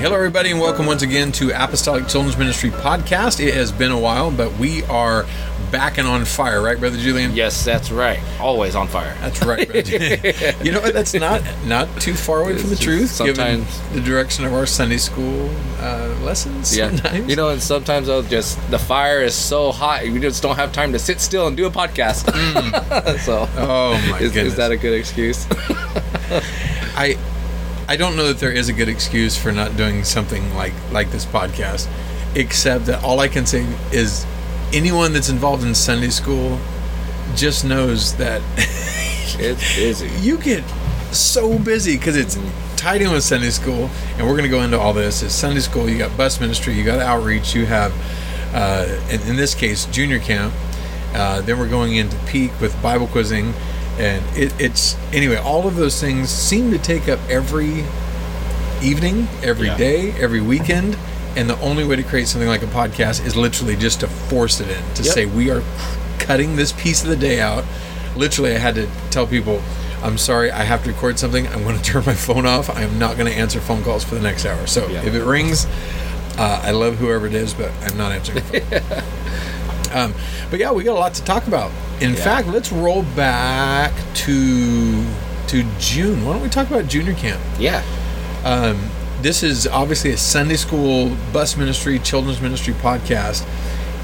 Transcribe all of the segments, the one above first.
Hello, everybody, and welcome once again to Apostolic Children's Ministry Podcast. It has been a while, but we are back and on fire, right, Brother Julian? Yes, that's right. Always on fire. That's right, Brother Julian. You know what? That's not too far away from the truth, sometimes, given the direction of our Sunday school lessons. Yeah. Sometimes. You know, and sometimes I'll just, the fire is so hot, we just don't have time to sit still and do a podcast. So, oh my goodness. Is that a good excuse? I don't know that there is a good excuse for not doing something like this podcast, except that all I can say is anyone that's involved in Sunday school just knows that it's busy. You get so busy because it's tied in with Sunday school, and we're going to go into all this. It's Sunday school, you got bus ministry, you got outreach, you have, in this case, junior camp. Then we're going into peak with Bible quizzing. And it's anyway, all of those things seem to take up every evening, every day, every weekend. And the only way to create something like a podcast is literally just to force it in, to say we are cutting this piece of the day out. Literally, I had to tell people, I'm sorry, I have to record something. I'm going to turn my phone off. I'm not going to answer phone calls for the next hour. So if it rings, I love whoever it is, but I'm not answering the phone. But yeah, we got a lot to talk about. In fact, let's roll back to June. Why don't we talk about junior camp? Yeah. This is obviously a Sunday school bus ministry, children's ministry podcast,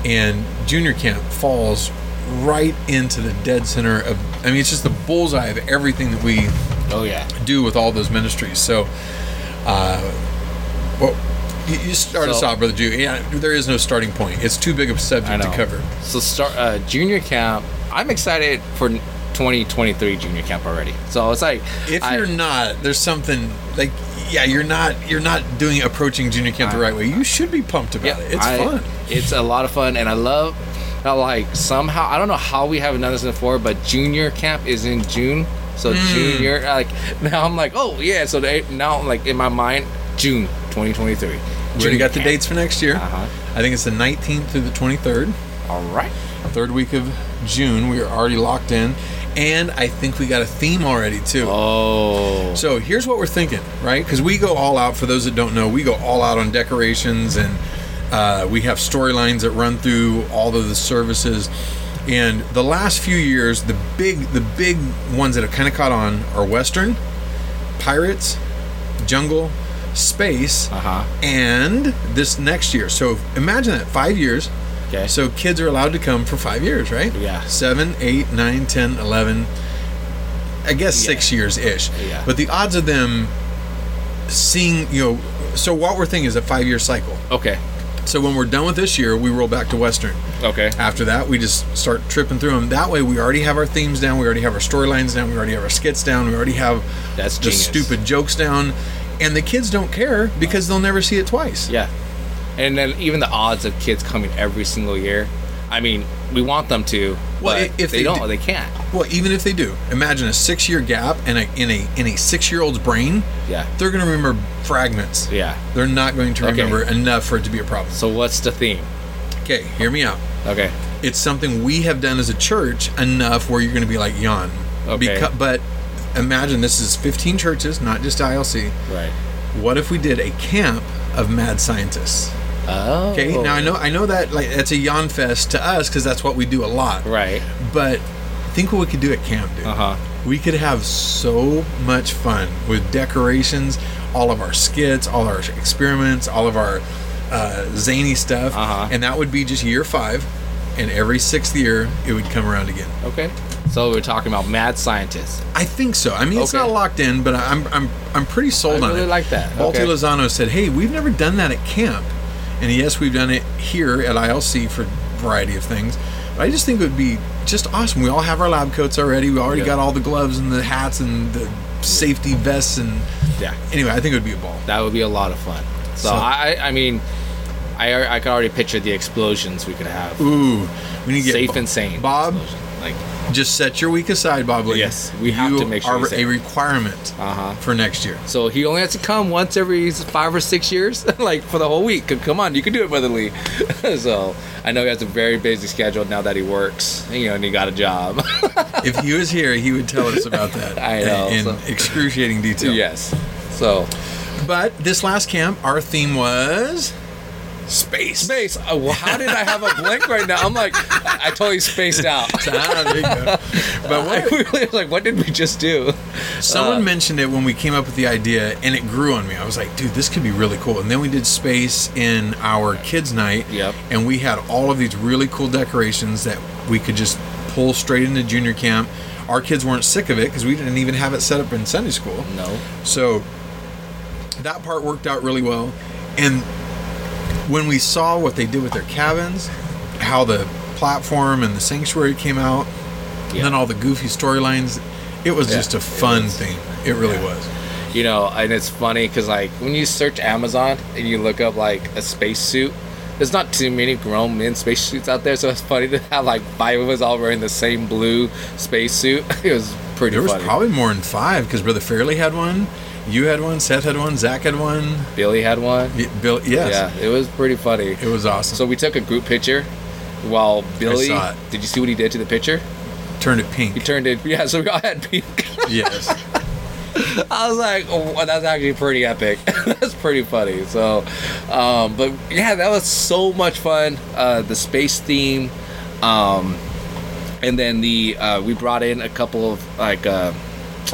and junior camp falls right into the dead center of, I mean, it's just the bullseye of everything that we do with all those ministries. So, you start us off, Brother Jude. Yeah, there is no starting point. It's too big of a subject to cover. So junior camp, I'm excited for 2023 junior camp already. So it's like, you're not, there's something like, you're not approaching junior camp the right way. You should be pumped about it. It's fun. It's a lot of fun, and I love how somehow, I don't know how we haven't done this before, but junior camp is in June. So junior, now I'm like, so now I'm like in my mind, June 2023. We already got the dates for next year. I think it's the 19th through the 23rd. All right. Third week of June. We are already locked in. And I think we got a theme already, too. Oh. So here's what we're thinking, right? Because we go all out. For those that don't know, we go all out on decorations. And we have storylines that run through all of the services. And the last few years, the big ones that have kind of caught on are Western, Pirates, Jungle, Space, and this next year. So imagine that, 5 years. Okay. So kids are allowed to come for 5 years, right? Yeah. 7, 8, 9, 10, 11. I guess 6 years ish. Yeah. But the odds of them seeing, so what we're thinking is a 5 year cycle. Okay. So when we're done with this year, we roll back to Western. Okay. After that, we just start tripping through them. That way, we already have our themes down. We already have our storylines down. We already have our skits down. We already have the stupid jokes down. And the kids don't care because they'll never see it twice. Yeah. And then even the odds of kids coming every single year. I mean, we want them to. Well, but if they don't, they can't. Well, even if they do, imagine a 6 year gap and in a 6-year-old's brain. Yeah. They're going to remember fragments. Yeah. They're not going to remember enough for it to be a problem. So what's the theme? Okay, hear me out. Okay. It's something we have done as a church enough where you're going to be like, yawn. Okay. But imagine this is 15 churches, not just ILC. Right. What if we did a camp of mad scientists? Oh. Okay. Now I know that that's a yawn fest to us because that's what we do a lot. Right. But think what we could do at camp, dude. We could have so much fun with decorations, all of our skits, all our experiments, all of our zany stuff, and that would be just year 5, and every 6th year it would come around again. Okay. So we're talking about mad scientists. I think so. I mean, it's not locked in, but I'm pretty sold on it. I really like that. Malte Lozano said, "Hey, we've never done that at camp, and yes, we've done it here at ILC for a variety of things. But I just think it would be just awesome. We all have our lab coats already. We already got all the gloves and the hats and the safety vests and Anyway, I think it would be a ball. That would be a lot of fun. So I mean." I could already picture the explosions we could have. Ooh, we need to get safe and sane. Bob, just set your week aside, Bob Lee. Yes, we have to make sure you are a requirement for next year. So he only has to come once every 5 or 6 years, for the whole week. Come on, you can do it, Brother Lee. So I know he has a very busy schedule now that he works, and he got a job. If he was here, he would tell us about that. I know, in excruciating detail. Yes, so. But this last camp, our theme was... Space. Oh, well, how did I have a blank right now? I'm like, I totally spaced out. There you go. But what did we just do? Someone mentioned it when we came up with the idea, and it grew on me. I was like, dude, this could be really cool. And then we did space in our kids' night, yep. And we had all of these really cool decorations that we could just pull straight into junior camp. Our kids weren't sick of it because we didn't even have it set up in Sunday school. No. So that part worked out really well. And when we saw what they did with their cabins, how the platform and the sanctuary came out, yeah. And then all the goofy storylines, it was just a fun thing. It really was. You know, and it's funny because, like, when you search Amazon and you look up, like, a space suit, there's not too many grown men space suits out there, so it's funny to have, like, 5 of us all wearing the same blue space suit. It was pretty funny. There was probably more than 5 because Brother Fairley had one. You had one, Seth had one, Zach had one. Billy had one. Yes. Yeah, it was pretty funny. It was awesome. So we took a group picture while Billy... I saw it. Did you see what he did to the picture? Turned it pink. He turned it... Yeah, so we all had pink. Yes. I was like, oh, that's actually pretty epic. That's pretty funny. So, but yeah, that was so much fun. The space theme. And then we brought in a couple of, like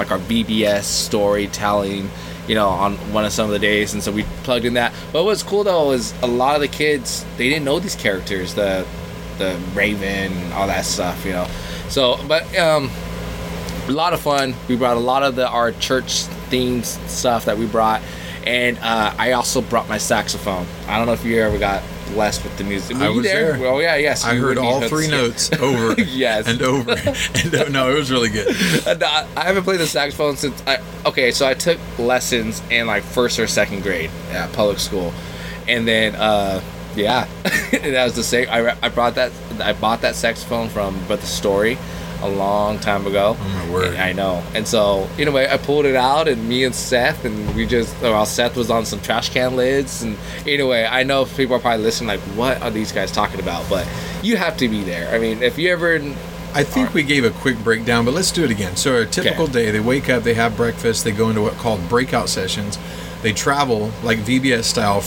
our BBS storytelling, you know, on one of some of the days, and so we plugged in that. But what's cool though is a lot of the kids, they didn't know these characters, the Raven, all that stuff, you know. So, but a lot of fun. We brought a lot of our church themed stuff that we brought, and I also brought my saxophone. I don't know if you ever got blessed with the music. Were I you was there? Oh well, yeah, yes. I heard all 3 notes over yes. and over. And no, it was really good. I haven't played the saxophone since I took lessons in like 1st or 2nd grade at public school, and then that was the same. I bought that saxophone from Brother Story a long time ago. Oh my word! I know. And so anyway, I pulled it out, and me and Seth, and Seth was on some trash can lids, and anyway, I know people are probably listening like, what are these guys talking about? But you have to be there. I mean, if you ever... I think we gave a quick breakdown, but let's do it again. So a typical day, they wake up, they have breakfast, they go into what called breakout sessions. They travel like VBS style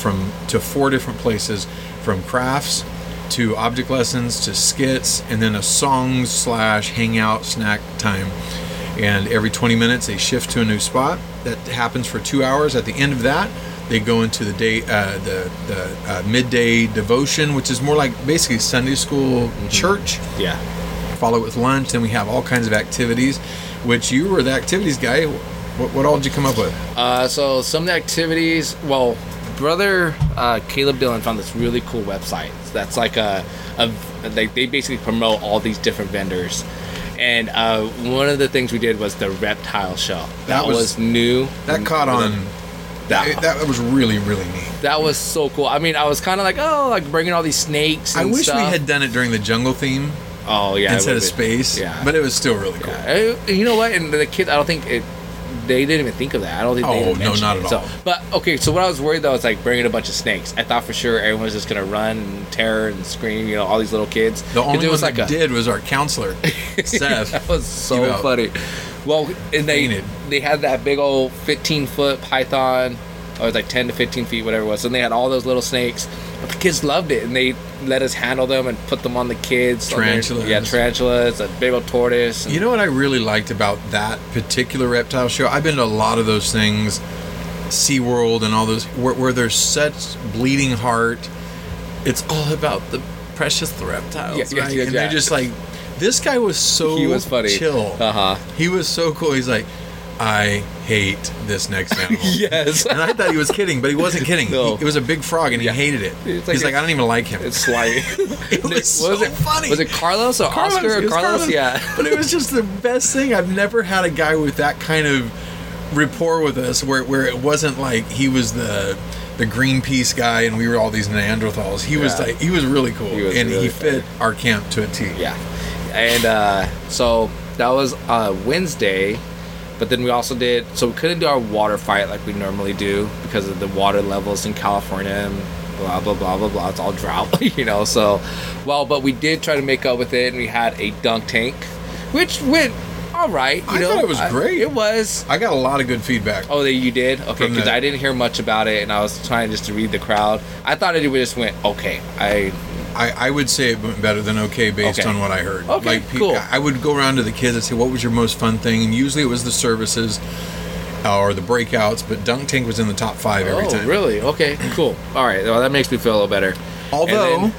to 4 different places, from crafts to object lessons, to skits, and then a song / hangout snack time. And every 20 minutes, they shift to a new spot. That happens for 2 hours. At the end of that, they go into the day, the midday devotion, which is more like basically Sunday school church. Yeah. Follow it with lunch. Then we have all kinds of activities, which you were the activities guy. What all did you come up with? So some of the activities, well... Brother Caleb Dillon found this really cool website that's like they basically promote all these different vendors, and one of the things we did was the reptile show. That was new. That caught on. That was really, really neat. That was so cool. I mean, I was kind of like, bringing all these snakes and stuff. I wish we had done it during the jungle theme. Oh yeah, instead of space. Yeah, but it was still really cool. You know what? And the kids, I don't think it... They didn't even think of that. I don't think they even mentioned it. Oh, no, not at all. So what I was worried, though, is like bringing a bunch of snakes. I thought for sure everyone was just going to run and tear and scream, you know, all these little kids. The only one that did was our counselor, Seth. That was so funny. Well, and they had that big old 15-foot python. Or it was like 10 to 15 feet, whatever it was. And they had all those little snakes. But the kids loved it, and they let us handle them and put them on the kids. Tarantulas. Tarantulas, a big old tortoise. You know what I really liked about that particular reptile show? I've been to a lot of those things, SeaWorld and all those, where there's such bleeding heart. It's all about the precious reptiles, right? And they're just like, this guy was so he was funny. Chill. Uh-huh. He was so cool. He's like, I hate this next animal. Yes. And I thought he was kidding, but he wasn't kidding. No. It was a big frog, and he hated it. He's like, I don't even like him. It's slimy. Funny. Was it Carlos or Oscar? Carlos, yeah. But it was just the best thing. I've never had a guy with that kind of rapport with us where it wasn't like he was the Greenpeace guy and we were all these Neanderthals. He was really cool, he fit our camp to a T. Yeah. And so that was Wednesday. But then we also did... So we couldn't do our water fight like we normally do because of the water levels in California and blah, blah, blah, blah, blah. It's all drought, you know. So, but we did try to make up with it, and we had a dunk tank, which went all right. I thought it was great. It was. I got a lot of good feedback. Oh, you did? Okay, because I didn't hear much about it, and I was trying just to read the crowd. I thought it just went okay. I would say it went better than okay based on what I heard. Okay, cool. I would go around to the kids and say, what was your most fun thing? And usually it was the services or the breakouts, but Dunk Tank was in the top 5 every time. Oh, really? Okay, cool. All right, well, that makes me feel a little better. Although,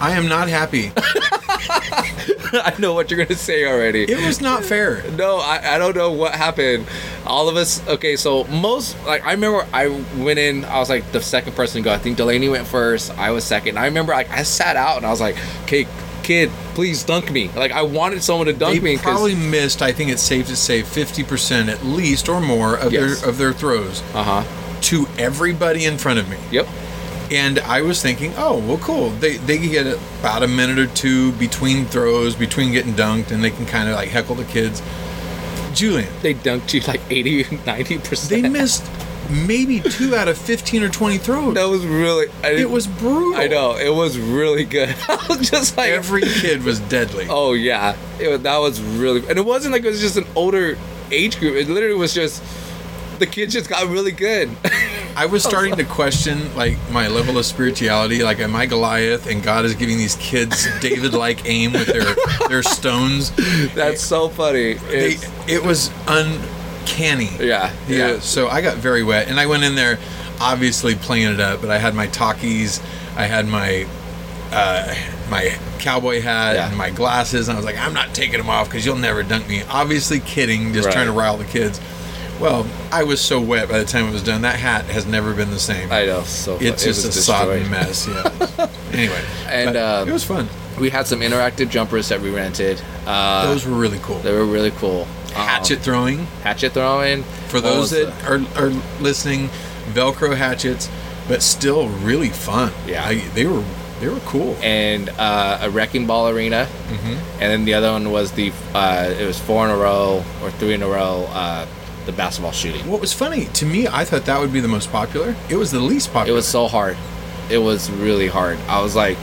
I am not happy. I know what you're going to say already. It was not fair. No, I don't know what happened. All of us, okay, so I remember I went in, I was like the second person to go. I think Delaney went first, I was second. I remember I sat out and I was like, okay, kid, please dunk me. Like, I wanted someone to dunk me. They probably missed, I think it's safe to say, 50% at least or more of their throws to everybody in front of me. Yep. And I was thinking, oh, well, cool. They can get about a minute or two between throws, between getting dunked, and they can kind of, like, heckle the kids. Julian. They dunked you, like, 80, 90%. They missed maybe 2 out of 15 or 20 throws. That was really... it was brutal. I know. It was really good. I was just like... Every kid was deadly. Oh, yeah. That was really... And it wasn't like it was just an older age group. It literally was just... The kids just got really good. I was starting to question, like, my level of spirituality. Like, am I Goliath, and God is giving these kids David-like aim with their stones? That's so funny. It was uncanny. Yeah. So I got very wet, and I went in there, obviously playing it up. But I had my Takis, I had my cowboy hat and my glasses, and I was like, I'm not taking them off because you'll never dunk me. Obviously kidding, just trying to rile the kids. Well, I was so wet by the time it was done. That hat has never been the same. I know. So it's just a sodden mess. Yeah. Anyway, and it was fun. We had some interactive jumpers that we rented. Those were really cool. They were really cool. Hatchet throwing. For those that are listening, Velcro hatchets, but still really fun. Yeah, they were cool. And a wrecking ball arena, and then the other one was it was 4 in a row or 3 in a row. The basketball shooting. What was funny to me, I thought that would be the most popular. It was the least popular. It was so hard. It was really hard. I was like,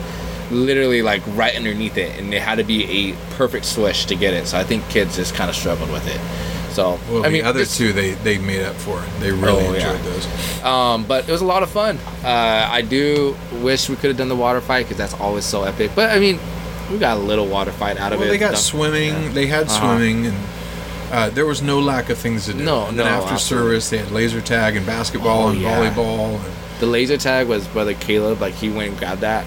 literally, like right underneath it, and it had to be a perfect swish to get it. So I think kids just kind of struggled with it. So well, I mean, the other two they made up for. They really enjoyed those. But it was a lot of fun. I do wish we could have done the water fight because that's always so epic. But I mean, we got a little water fight out of it. They got swimming. Yeah. They had swimming and. There was no lack of things to do. No. And after service, they had laser tag and basketball and volleyball. The laser tag was Brother Caleb. Like, he went and grabbed that.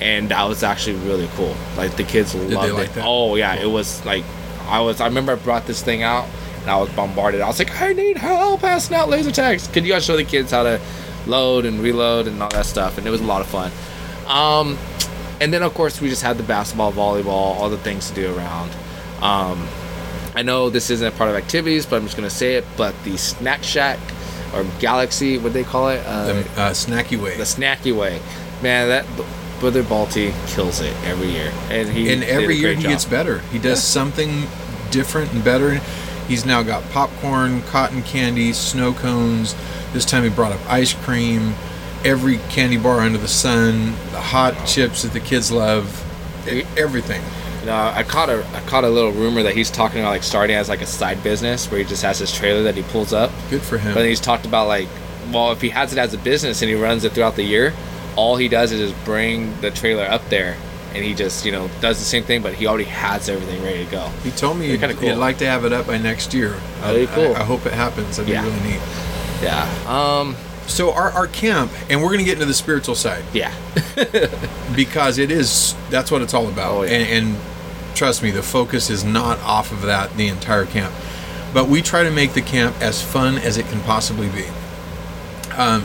And that was actually really cool. Like, the kids loved it. Like that? Oh, yeah. Cool. It was, like, I remember I brought this thing out, and I was bombarded. I was like, I need help passing out laser tags. Could you guys show the kids how to load and reload and all that stuff? And it was a lot of fun. And then, of course, we just had the basketball, volleyball, all the things to do around. I know this isn't a part of activities, but I'm just going to say it, but the Snack Shack, or Galaxy, what do they call it? The Snacky Way. The Snacky Way. Man, that Brother Balti kills it every year. And every year he gets better. He does something different and better. He's now got popcorn, cotton candy, snow cones. This time he brought up ice cream, every candy bar under the sun, the hot chips that the kids love, everything. I caught a little rumor that he's talking about, like, starting as, like, a side business where he just has his trailer that he pulls up. Good for him. But then he's talked about, like, well, if he has it as a business and he runs it throughout the year, all he does is just bring the trailer up there and he just, you know, does the same thing, but he already has everything ready to go. He told me he'd like to have it up by next year. That'd be cool. I hope it happens. That'd be really neat. Yeah. So our camp, and we're going to get into the spiritual side. Yeah. Because that's what it's all about. Oh, yeah. And trust me, the focus is not off of that the entire camp. But we try to make the camp as fun as it can possibly be. I'm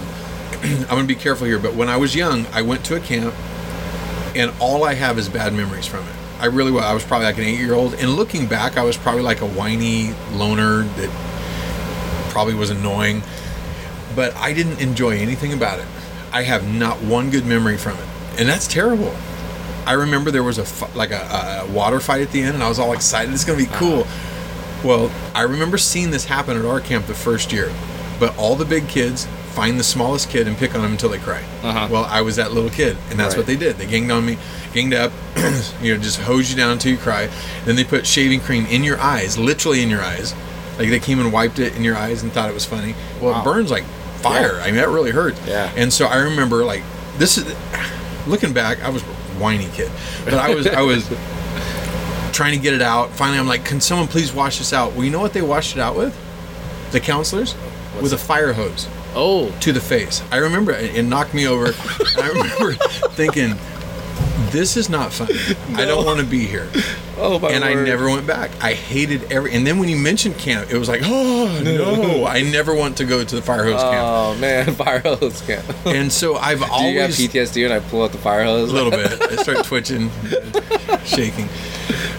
going to be careful here, but when I was young, I went to a camp, and all I have is bad memories from it. I really was. I was probably like an 8-year-old. And looking back, I was probably like a whiny loner that probably was annoying. But I didn't enjoy anything about it. I have not one good memory from it. And that's terrible. I remember there was a water fight at the end, and I was all excited. It's going to be cool. Well, I remember seeing this happen at our camp the first year. But all the big kids, find the smallest kid and pick on him until they cry. Uh-huh. Well, I was that little kid, and that's what they did. They ganged on me, ganged up, you know, just hose you down until you cry. Then they put shaving cream in your eyes, literally in your eyes. Like, they came and wiped it in your eyes and thought it was funny. Well, it burns like fire. Yeah. I mean, that really hurt. Yeah. And so I remember, like, this is, looking back, I was a whiny kid, but I was trying to get it out. Finally, I'm like, can someone please wash this out? Well, you know what they washed it out with? The counselors? What's with that? A fire hose. Oh. To the face. I remember it knocked me over. I remember thinking, this is not fun. No. I don't want to be here. Oh, my And word. I never went back. I hated every... And then when you mentioned camp, it was like, oh, no. I never want to go to the fire hose camp. Oh, man, fire hose camp. And so I've always... Do you have PTSD when I pull out the fire hose? A little bit. I start twitching, shaking.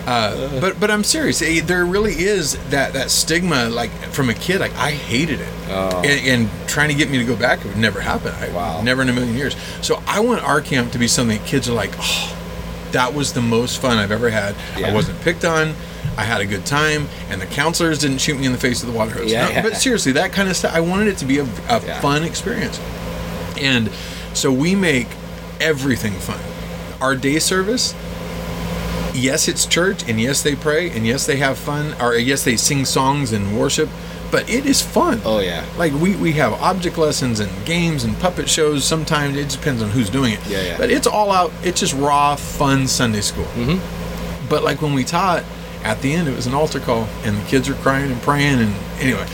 But I'm serious. There really is that stigma, like, from a kid. Like, I hated it. Oh. And trying to get me to go back, it would never happen. Wow. Never in a million years. So I want our camp to be something kids are like, oh, that was the most fun I've ever had. Yeah. I wasn't picked on. I had a good time. And the counselors didn't shoot me in the face with the water hose. Yeah, no, but seriously, that kind of stuff. I wanted it to be a fun experience. And so we make everything fun. Our day service, yes, it's church. And yes, they pray. And yes, they have fun. Or yes, they sing songs and worship. But it is fun. Oh, yeah. Like, we have object lessons and games and puppet shows. Sometimes it depends on who's doing it. Yeah. But it's all out. It's just raw, fun Sunday school. Mm-hmm. But, like, when we taught, at the end, it was an altar call. And the kids are crying and praying. And anyway.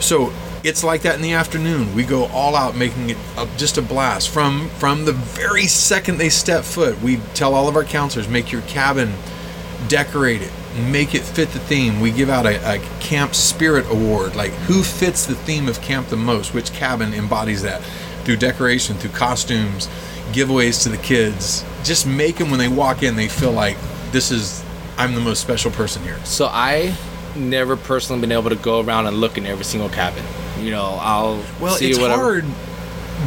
So it's like that in the afternoon. We go all out, making it just a blast. From the very second they step foot, we tell all of our counselors, make your cabin, decorate it. Make it fit the theme. We give out a camp spirit award, like who fits the theme of camp the most, which cabin embodies that, through decoration, through costumes, giveaways to the kids. Just make them, when they walk in, they feel like I'm the most special person here. So I never personally been able to go around and look in every single cabin. You know, I'll see whatever. It's hard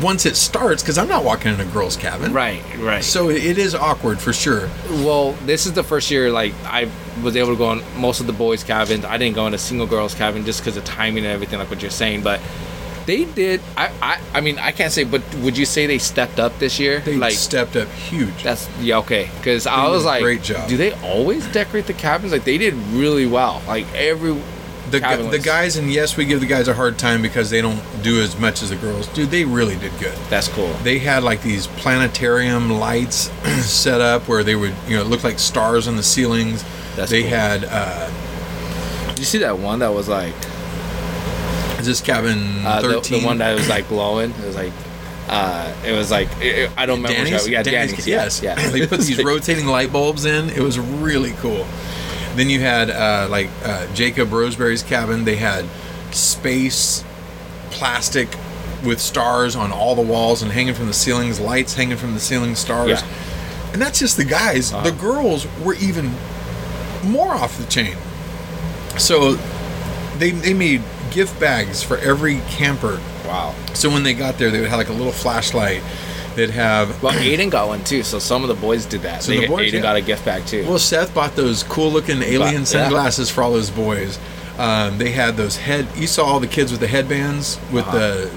once it starts, because I'm not walking in a girl's cabin. Right. So it is awkward for sure. Well, this is the first year, like, I was able to go on most of the boys' cabins. I didn't go in a single girl's cabin just because of timing and everything, like what you're saying. But they did. I mean, I can't say, but would you say they stepped up this year? They stepped up huge. That's okay. Because I was like, great job. Do they always decorate the cabins? Like, they did really well. Like, every. The guys, and yes, we give the guys a hard time because they don't do as much as the girls. Dude, they really did good. That's cool. They had like these planetarium lights set up where they would, you know, look like stars on the ceilings. They had. Did you see that one that was like? Is this cabin 13? The one that was like glowing. It was like. I don't remember. Danny's. Yes. Yeah. They put these rotating light bulbs in. It was really cool. Then you had, Jacob Roseberry's cabin. They had space plastic with stars on all the walls and hanging from the ceilings, lights hanging from the ceiling, stars. Yeah. And that's just the guys. The girls were even more off the chain. So they made gift bags for every camper. Wow. So when they got there, they would have like a little flashlight. They'd have... Well, Aiden got one, too, so some of the boys did that. So Aiden got a gift bag, too. Well, Seth bought those cool-looking alien sunglasses for all those boys. They had those You saw all the kids with the headbands with the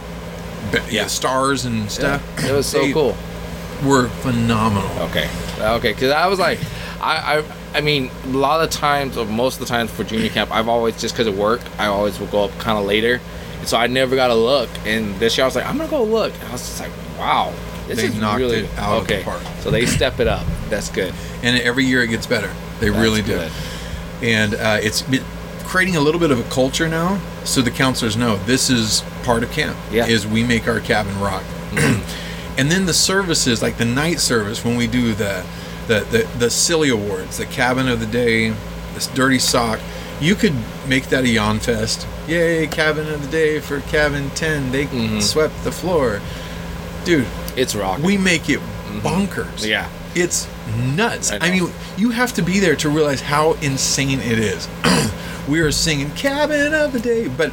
stars and stuff. Yeah. It was so cool. Were phenomenal. Okay, because I was like... I mean, a lot of times, or most of the times for junior camp, I've always, just because of work, I always will go up kind of later. And so I never got a look. And this year, I was like, I'm going to go look. And I was just like, wow. They knocked it out of the park. So they step it up. That's good. And every year it gets better. They really do. And it's creating a little bit of a culture now, so the counselors know this is part of camp. Yeah. Is we make our cabin rock. Mm-hmm. And then the services, like the night service, when we do the silly awards, the cabin of the day, this dirty sock. You could make that a yawn fest. Yay, cabin of the day for cabin 10. They swept the floor. Dude, it's rock. We make it bonkers. Yeah. It's nuts. I mean, you have to be there to realize how insane it is. We are singing Cabin of the Day, but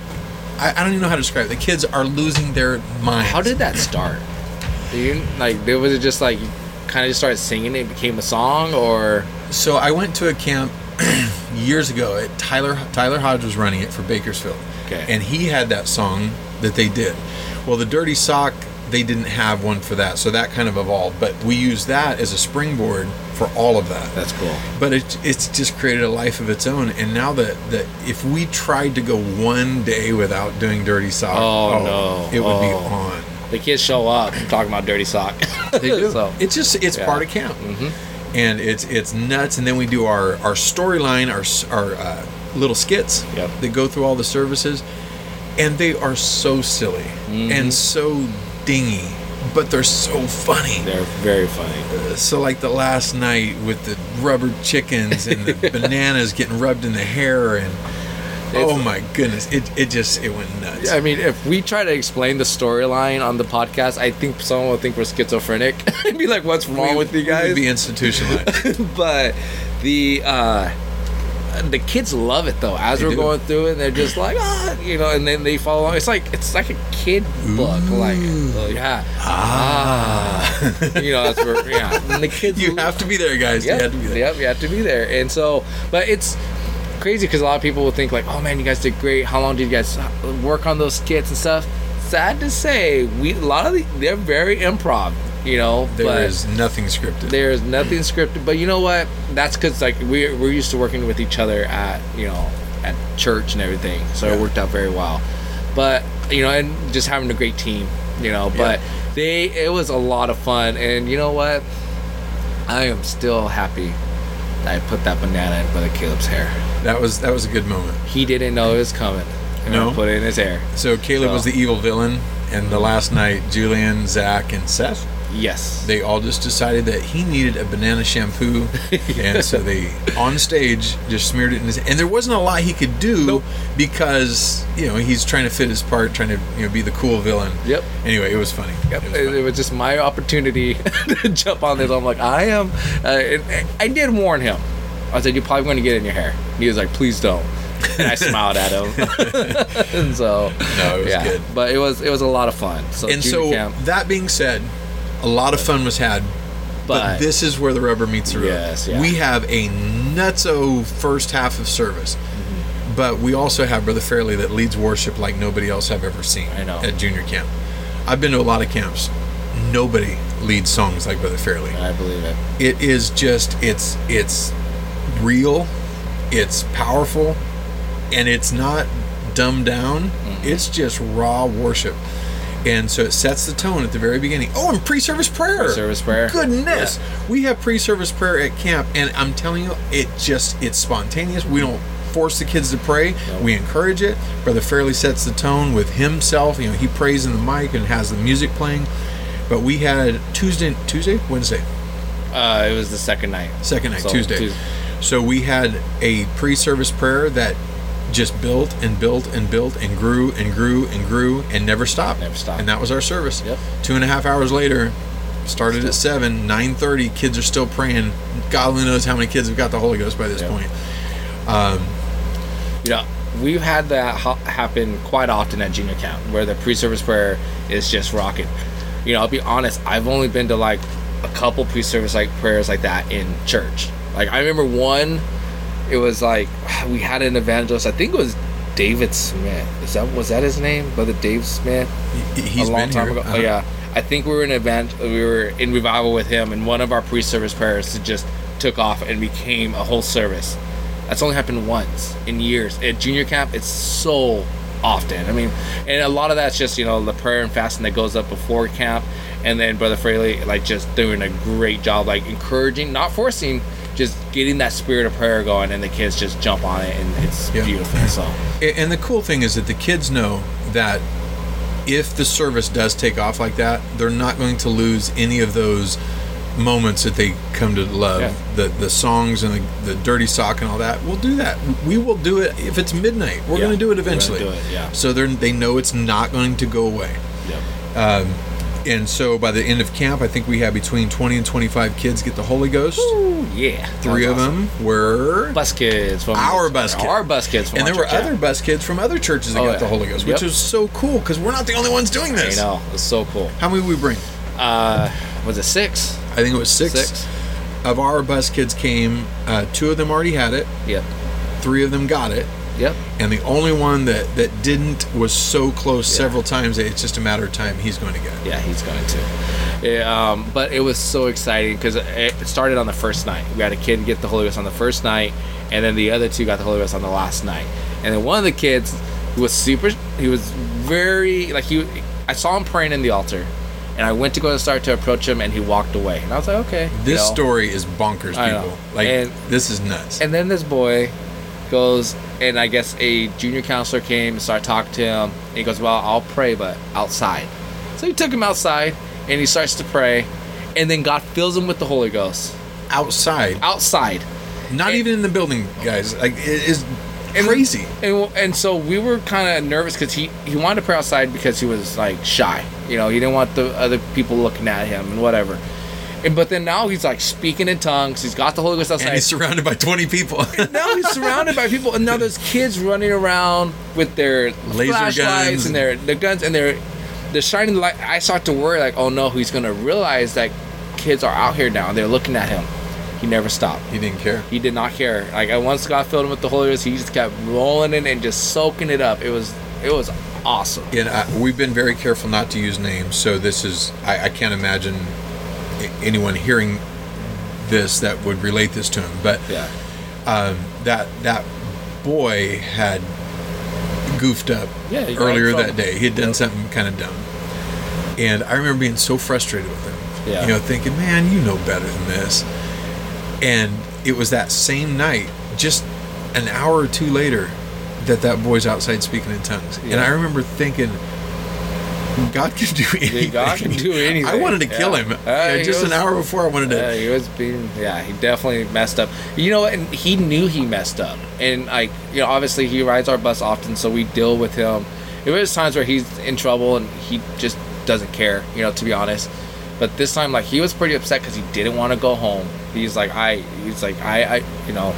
I don't even know how to describe it. The kids are losing their minds. How did that start? Was it just like you kind of just started singing it became a song, or? So I went to a camp years ago. Tyler Hodge was running it for Bakersfield. Okay. And he had that song that they did. Well, the Dirty Sock, they didn't have one for that, so that kind of evolved. But we used that as a springboard for all of that. That's cool. But it's just created a life of its own. And now that if we tried to go one day without doing Dirty Sock, it would be on. The kids show up talking about Dirty Sock. They do. So, it's part of camp. Mm-hmm. And it's nuts. And then we do our storyline, our little skits that go through all the services. And they are so silly and so dingy, but they're so funny. They're very funny. So like the last night with the rubber chickens and the bananas getting rubbed in the hair and... It's, oh my goodness! It just went nuts. I mean, if we try to explain the storyline on the podcast, I think someone will think we're schizophrenic and be like, "What's wrong with you guys?" We'd be institutionalized. But the kids love it though. As we're going through it, and they're just like, and then they follow along. It's like a kid book, that's where, And the kids, you have to be there, guys. Yep, you have to be there. Yep, you have to be there. And so, but it's crazy because a lot of people will think like, oh man, you guys did great, how long did you guys work on those skits and stuff? Sad to say, they're very improv, there is nothing scripted. But you know what, that's because like we're used to working with each other at church and everything, so it worked out very well. But and just having a great team, but it was a lot of fun. And you know what, I am still happy I put that banana in Brother Caleb's hair. That was a good moment. He didn't know it was coming. No, put it in his hair. So Caleb was the evil villain, and the last night, Julian, Zach, and Seth. Yes. They all just decided that he needed a banana shampoo, and so they on stage just smeared it in his. And there wasn't a lot he could do because he's trying to fit his part, trying to be the cool villain. Yep. Anyway, it was funny. Yep. It was just my opportunity to jump on this. I'm like, I am. I did warn him. I said, "You're probably going to get it in your hair." He was like, "Please don't." And I smiled at him. And so it was good. But it was a lot of fun. So that being said, a lot of fun was had, but this is where the rubber meets the road. Yes, yeah. We have a nutso first half of service, but we also have Brother Fairley that leads worship like nobody else I've ever seen at junior camp. I've been to a lot of camps. Nobody leads songs like Brother Fairley. I believe it. It is just, it's real, it's powerful, and it's not dumbed down. Mm-hmm. It's just raw worship. And so it sets the tone at the very beginning. Oh, and pre-service prayer. Goodness. Yeah. We have pre-service prayer at camp, and I'm telling you, it's spontaneous. We don't force the kids to pray. Nope. We encourage it. Brother Fairley sets the tone with himself. He prays in the mic and has the music playing. But we had Wednesday. It was the second night. Tuesday. So we had a pre-service prayer that just built and built and built and grew and grew and grew and never stopped. And that was our service. Yep. 2.5 hours later, started at 7, 9:30. Kids are still praying. God only knows how many kids have got the Holy Ghost by this point. We've had that happen quite often at junior camp, where the pre-service prayer is just rocking. I'll be honest, I've only been to like a couple pre-service like prayers like that in church. Like I remember one. It was like we had an evangelist. I think it was David Smith. Was that his name? Brother Dave Smith. He's a long time ago. Uh-huh. Oh, yeah, I think we were in revival with him, and one of our pre-service prayers just took off and became a whole service. That's only happened once in years at junior camp. It's so often. I mean, and a lot of that's just the prayer and fasting that goes up before camp, and then Brother Fraley just doing a great job encouraging, not forcing. Just getting that spirit of prayer going, and the kids just jump on it, and it's beautiful. So, and the cool thing is that the kids know that if the service does take off like that, they're not going to lose any of those moments that they come to love. The songs and the Dirty Sock and all that. We'll do that. We will do it. If it's midnight, we're going to do it eventually. We're gonna do it, So they know it's not going to go away. Yeah. And so by the end of camp, I think we had between 20 and 25 kids get the Holy Ghost. Ooh, yeah. Three of them were bus kids. Our bus kids. From and there were other bus kids from other churches that got the Holy Ghost, which is so cool because we're not the only ones doing this. I know. It's so cool. How many did we bring? Was it 6? I think it was 6. 6 of our bus kids came. 2 of them already had it. Yep. 3 of them got it. Yep. And the only one that didn't was so close several times that it's just a matter of time he's going to get it. Yeah, he's going to. Yeah, but it was so exciting because it started on the first night. We had a kid get the Holy Ghost on the first night, and then the other two got the Holy Ghost on the last night. And then one of the kids was super. He was very like he. I saw him praying in the altar, and I went to go and start to approach him, and he walked away. And I was like, okay. This story is bonkers, people. Like this is nuts. And then this boy goes, and I guess a junior counselor came and started talking to him. And he goes, well, I'll pray, but outside. So he took him outside. And he starts to pray, and then God fills him with the Holy Ghost. Outside. Not even in the building, guys. Like, it is crazy. And so we were kind of nervous because he wanted to pray outside because he was, like, shy. You know, he didn't want the other people looking at him and whatever. But then now he's, like, speaking in tongues. He's got the Holy Ghost outside. And he's surrounded by 20 people. Now he's surrounded by people. And now there's kids running around with their laser flashlights guns. And their guns and their... The shining light. I start to worry, like, oh no, he's gonna realize that kids are out here now and they're looking at him. He never stopped. He didn't care. He did not care. Like, once God filled him with the Holy Ghost, he just kept rolling in and just soaking it up. It was awesome. And we've been very careful not to use names, so this is I can't imagine anyone hearing this that would relate this to him. But that boy had goofed up earlier that day. He had done something kind of dumb, and I remember being so frustrated with him, you know, thinking, man, you know better than this. And it was that same night, just an hour or two later, that boy's outside speaking in tongues. And I remember thinking, God can do anything. I wanted to kill him just an hour before I wanted to. He was being, he definitely messed up. You know, and he knew he messed up. And you know, obviously he rides our bus often, so we deal with him. There was times where he's in trouble and he just doesn't care, you know, to be honest. But this time, like, he was pretty upset because he didn't want to go home. He's like, you know,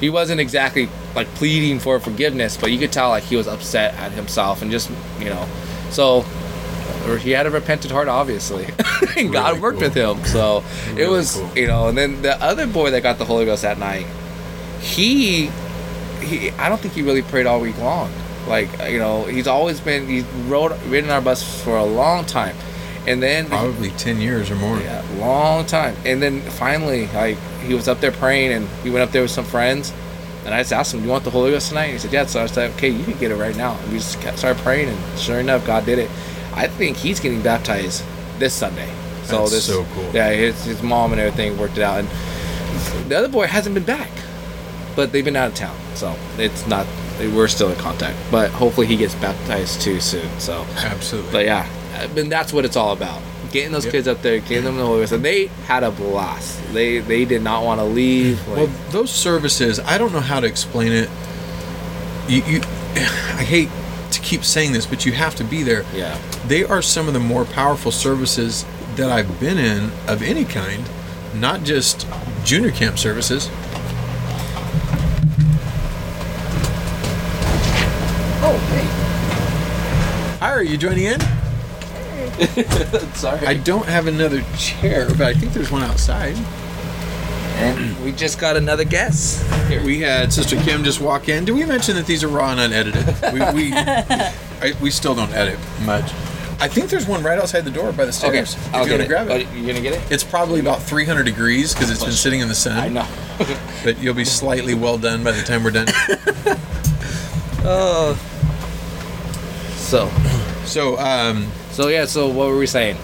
he wasn't exactly like pleading for forgiveness, but you could tell like he was upset at himself and just, you know. So he had a repentant heart, obviously, and really God worked with him. So really it was, you know. And then the other boy that got the Holy Ghost that night, he I don't think he really prayed all week long. Like, you know, he's ridden our bus for a long time, and then probably 10 years or more. Yeah, long time. And then finally, like, he was up there praying, and he went up there with some friends. And I just asked him, do you want the Holy Ghost tonight? And he said, yeah. So I was like, okay, you can get it right now. And we just started praying, and sure enough, God did it. I think he's getting baptized this Sunday. So that's so cool. Yeah, his mom and everything worked it out. And the other boy hasn't been back, but they've been out of town. So it's not, we're still in contact. But hopefully he gets baptized too soon. So absolutely. But yeah, and that's what it's all about. Getting those kids up there, getting them the Holy Ghost, and they had a blast. They did not want to leave. Like, well, those services, I don't know how to explain it. I hate to keep saying this, but you have to be there. Yeah, they are some of the more powerful services that I've been in of any kind, not just junior camp services. Oh, hey! Hi, are you joining in? Sorry. I don't have another chair, but I think there's one outside. And we just got another guest. Here. We had Sister Kim just walk in. Did we mention that these are raw and unedited? We still don't edit much. I think there's one right outside the door by the stairs. Okay, I'll get it. Grab it. You're going to get it? It's probably about 300 degrees because it's been sitting in the sun. I know. But you'll be slightly well done by the time we're done. So what were we saying?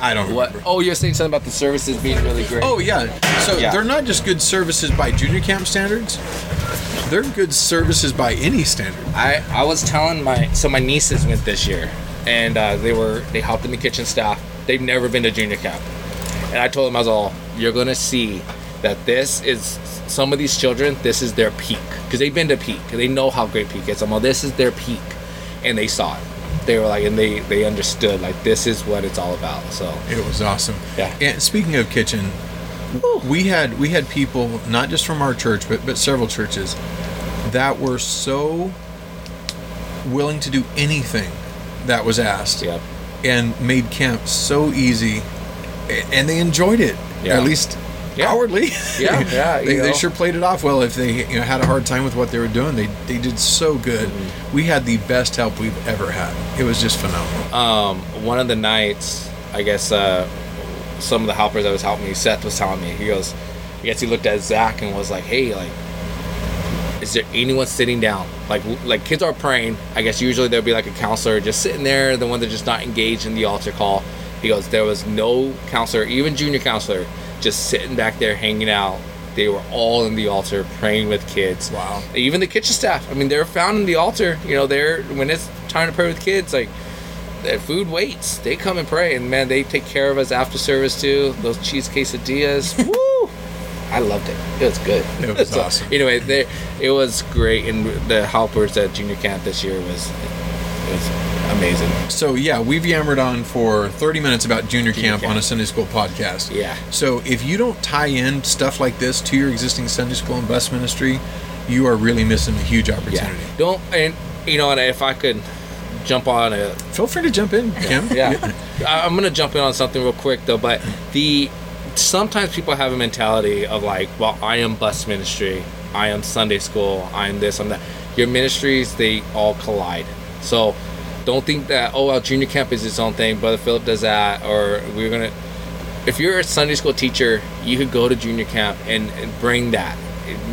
I don't remember. Oh, you're saying something about the services being really great. Oh, yeah. So they're not just good services by junior camp standards. They're good services by any standard. I was telling my nieces went this year, and they helped in the kitchen staff. They've never been to junior camp. And I told them, I was all, you're going to see that this is, some of these children, this is their peak. Because they've been to peak. They know how great peak is. I'm all, this is their peak. And they saw it. They were like, and they understood, like, this is what it's all about. So it was awesome. Yeah. And speaking of kitchen, we had people not just from our church, but several churches that were so willing to do anything that was asked. Yep. And made camp so easy, and they enjoyed it. Yeah. At least yeah. Cowardly. Yeah, yeah. They sure played it off well. If they had a hard time with what they were doing, they did so good. Mm-hmm. We had the best help we've ever had. It was just phenomenal. One of the nights, I guess some of the helpers that was helping me, Seth was telling me, he goes, I guess he looked at Zach and was like, hey, like, is there anyone sitting down? Like kids are praying. I guess usually there'll be like a counselor just sitting there, the one that's just not engaged in the altar call. He goes, there was no counselor, even junior counselor, just sitting back there hanging out. They were all in the altar praying with kids. Wow. Even the kitchen staff. I mean, they're found in the altar. They're, when it's time to pray with kids, like, their food waits. They come and pray, and man, they take care of us after service too. Those cheese quesadillas. Woo! I loved it. It was good. It was awesome. Anyway, it was great, and the helpers at junior camp this year was amazing. So yeah, we've yammered on for 30 minutes about junior camp on a Sunday school podcast. Yeah. So if you don't tie in stuff like this to your existing Sunday school and bus ministry, you are really missing a huge opportunity. Yeah. And if I could jump on it. Feel free to jump in, Kim. Yeah. I'm going to jump in on something real quick though, but sometimes people have a mentality of like, well, I am bus ministry, I am Sunday school, I am this, I'm that. Your ministries, they all collide. So don't think that, oh, well, junior camp is its own thing, Brother Philip does that, or we're going to... If you're a Sunday school teacher, you could go to junior camp and bring that.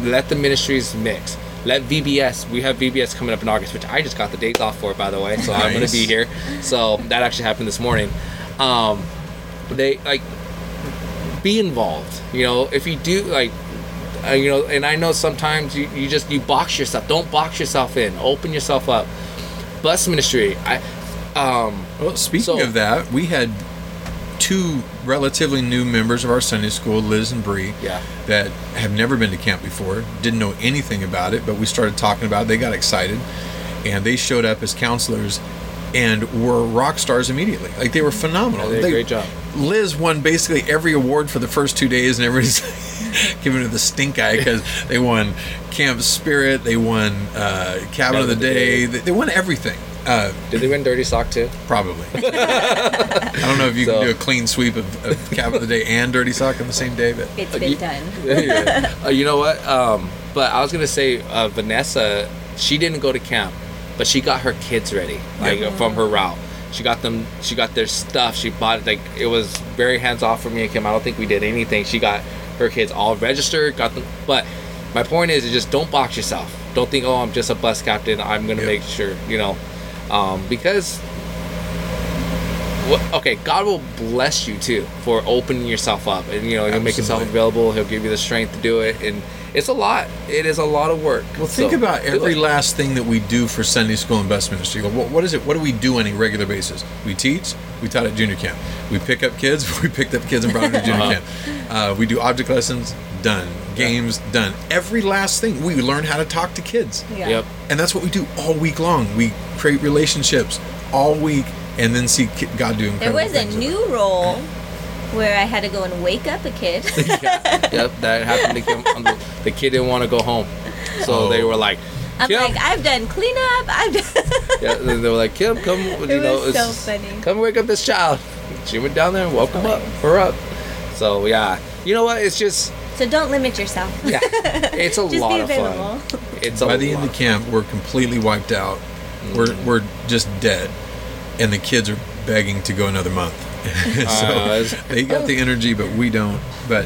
Let the ministries mix. Let VBS, we have VBS coming up in August, which I just got the dates off for, by the way, so nice. I'm going to be here. So that actually happened this morning. Be involved. If you do, and I know sometimes you box yourself. Don't box yourself in. Open yourself up. Bus ministry. Speaking of that, we had two relatively new members of our Sunday school, Liz and Bree, that have never been to camp before, didn't know anything about it, but we started talking about it. They got excited, and they showed up as counselors and were rock stars immediately. Like, they were phenomenal. Yeah, they did a great job. Liz won basically every award for the first 2 days, and everybody's giving her the stink eye because they won Camp Spirit, they won Cabin of the Day. They won everything. Did they win Dirty Sock too? Probably. I don't know if you can do a clean sweep of Cabin of the Day and Dirty Sock on the same day, but it's been done. You know what? But I was gonna say, Vanessa, she didn't go to camp, but she got her kids ready from her route. She got them. She got their stuff. She bought it. Like, it was very hands off for me and Kim. I don't think we did anything. She got her kids all registered. Got them. But my point is just don't box yourself. Don't think, oh, I'm just a bus captain, I'm gonna make sure. Because God will bless you too for opening yourself up, and He'll make Himself available. He'll give you the strength to do it, and it's a lot. It is a lot of work. Well, think about every last thing that we do for Sunday school and bus ministry. What is it? What do we do on a regular basis? We teach. We taught at junior camp. We pick up kids. We picked up kids and brought them to junior camp. We do object lessons. Done. Games. Done. Every last thing. We learn how to talk to kids. Yeah. Yep. And that's what we do all week long. We create relationships all week, and then see God do incredible things. There was a new role where I had to go and wake up a kid. Yep, that happened to Kim. The kid didn't want to go home, so they were like, Kim. I'm like, I've done cleanup. They were like, Kim, come. It was so funny. Come wake up this child. She went down there and woke him up. Her up. So yeah, you know what? It's just. So don't limit yourself. Yeah, it's a lot of fun. By the end of camp, we're completely wiped out. Mm-hmm. We're just dead, and the kids are begging to go another month. So they got the energy, but we don't. But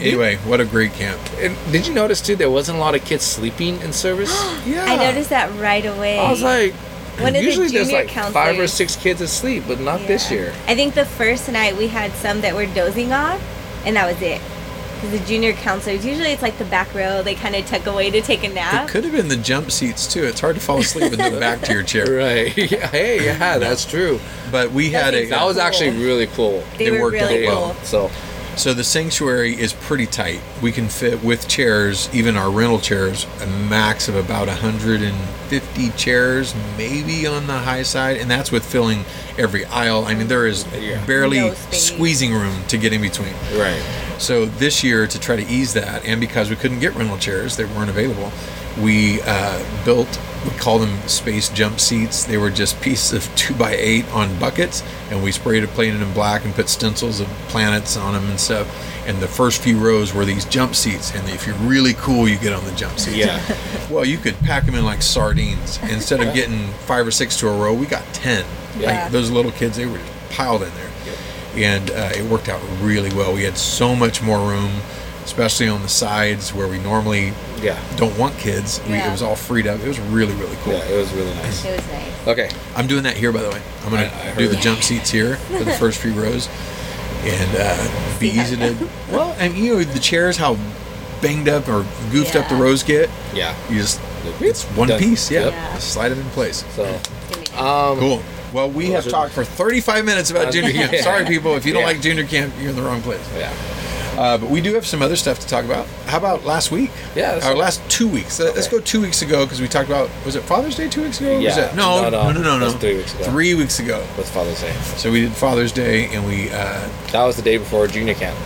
anyway, what a great camp. And did you notice too, there wasn't a lot of kids sleeping in service? Yeah, I noticed that right away. I was like, usually there's like 5 or 6 kids asleep, but not this year. I think the first night we had some that were dozing off, and that was it. The junior counselors, usually it's like the back row, they kind of tuck away to take a nap. It could have been the jump seats too. It's hard to fall asleep with the back to your chair. Right. Hey, yeah, that's true. But we had a... That was actually really cool. It worked out well. So the sanctuary is pretty tight. We can fit with chairs, even our rental chairs, a max of about 150 chairs, maybe on the high side, and that's with filling every aisle. I mean, there is barely squeezing room to get in between. Right. So this year, to try to ease that, and because we couldn't get rental chairs, they weren't available, we we call them space jump seats. They were just pieces of 2x8 on buckets, and we sprayed a painted in black and put stencils of planets on them and stuff. and the first few rows were these jump seats, and if you're really cool, you get on the jump seats. Yeah. Well, you could pack them in like sardines. Instead of getting 5 or 6 to a row, we got 10. Yeah. Like, those little kids, they were just piled in there. And it worked out really well. We had so much more room, especially on the sides where we normally don't want kids. It was all freed up. It was really, really cool. Yeah, it was really nice. It was nice. Okay. I'm doing that here, by the way. I'm going to do the jump seats here for the first few rows. And be easy to... Well, and you know, the chairs, how banged up or goofed up the rows get. Yeah. You just... It's one piece. Yeah. Slide it in place. So, cool. Well, we have talked for 35 minutes about junior camp. Sorry, people. If you don't like junior camp, you're in the wrong place. Yeah. But we do have some other stuff to talk about. How about last week? Yeah. Our last 2 weeks. Okay. Let's go 2 weeks ago because we talked about, was it Father's Day 2 weeks ago? Yeah. Was that, no. 3 weeks ago. 3 weeks ago. That's Father's Day. So we did Father's Day and we... that was the day before junior camp.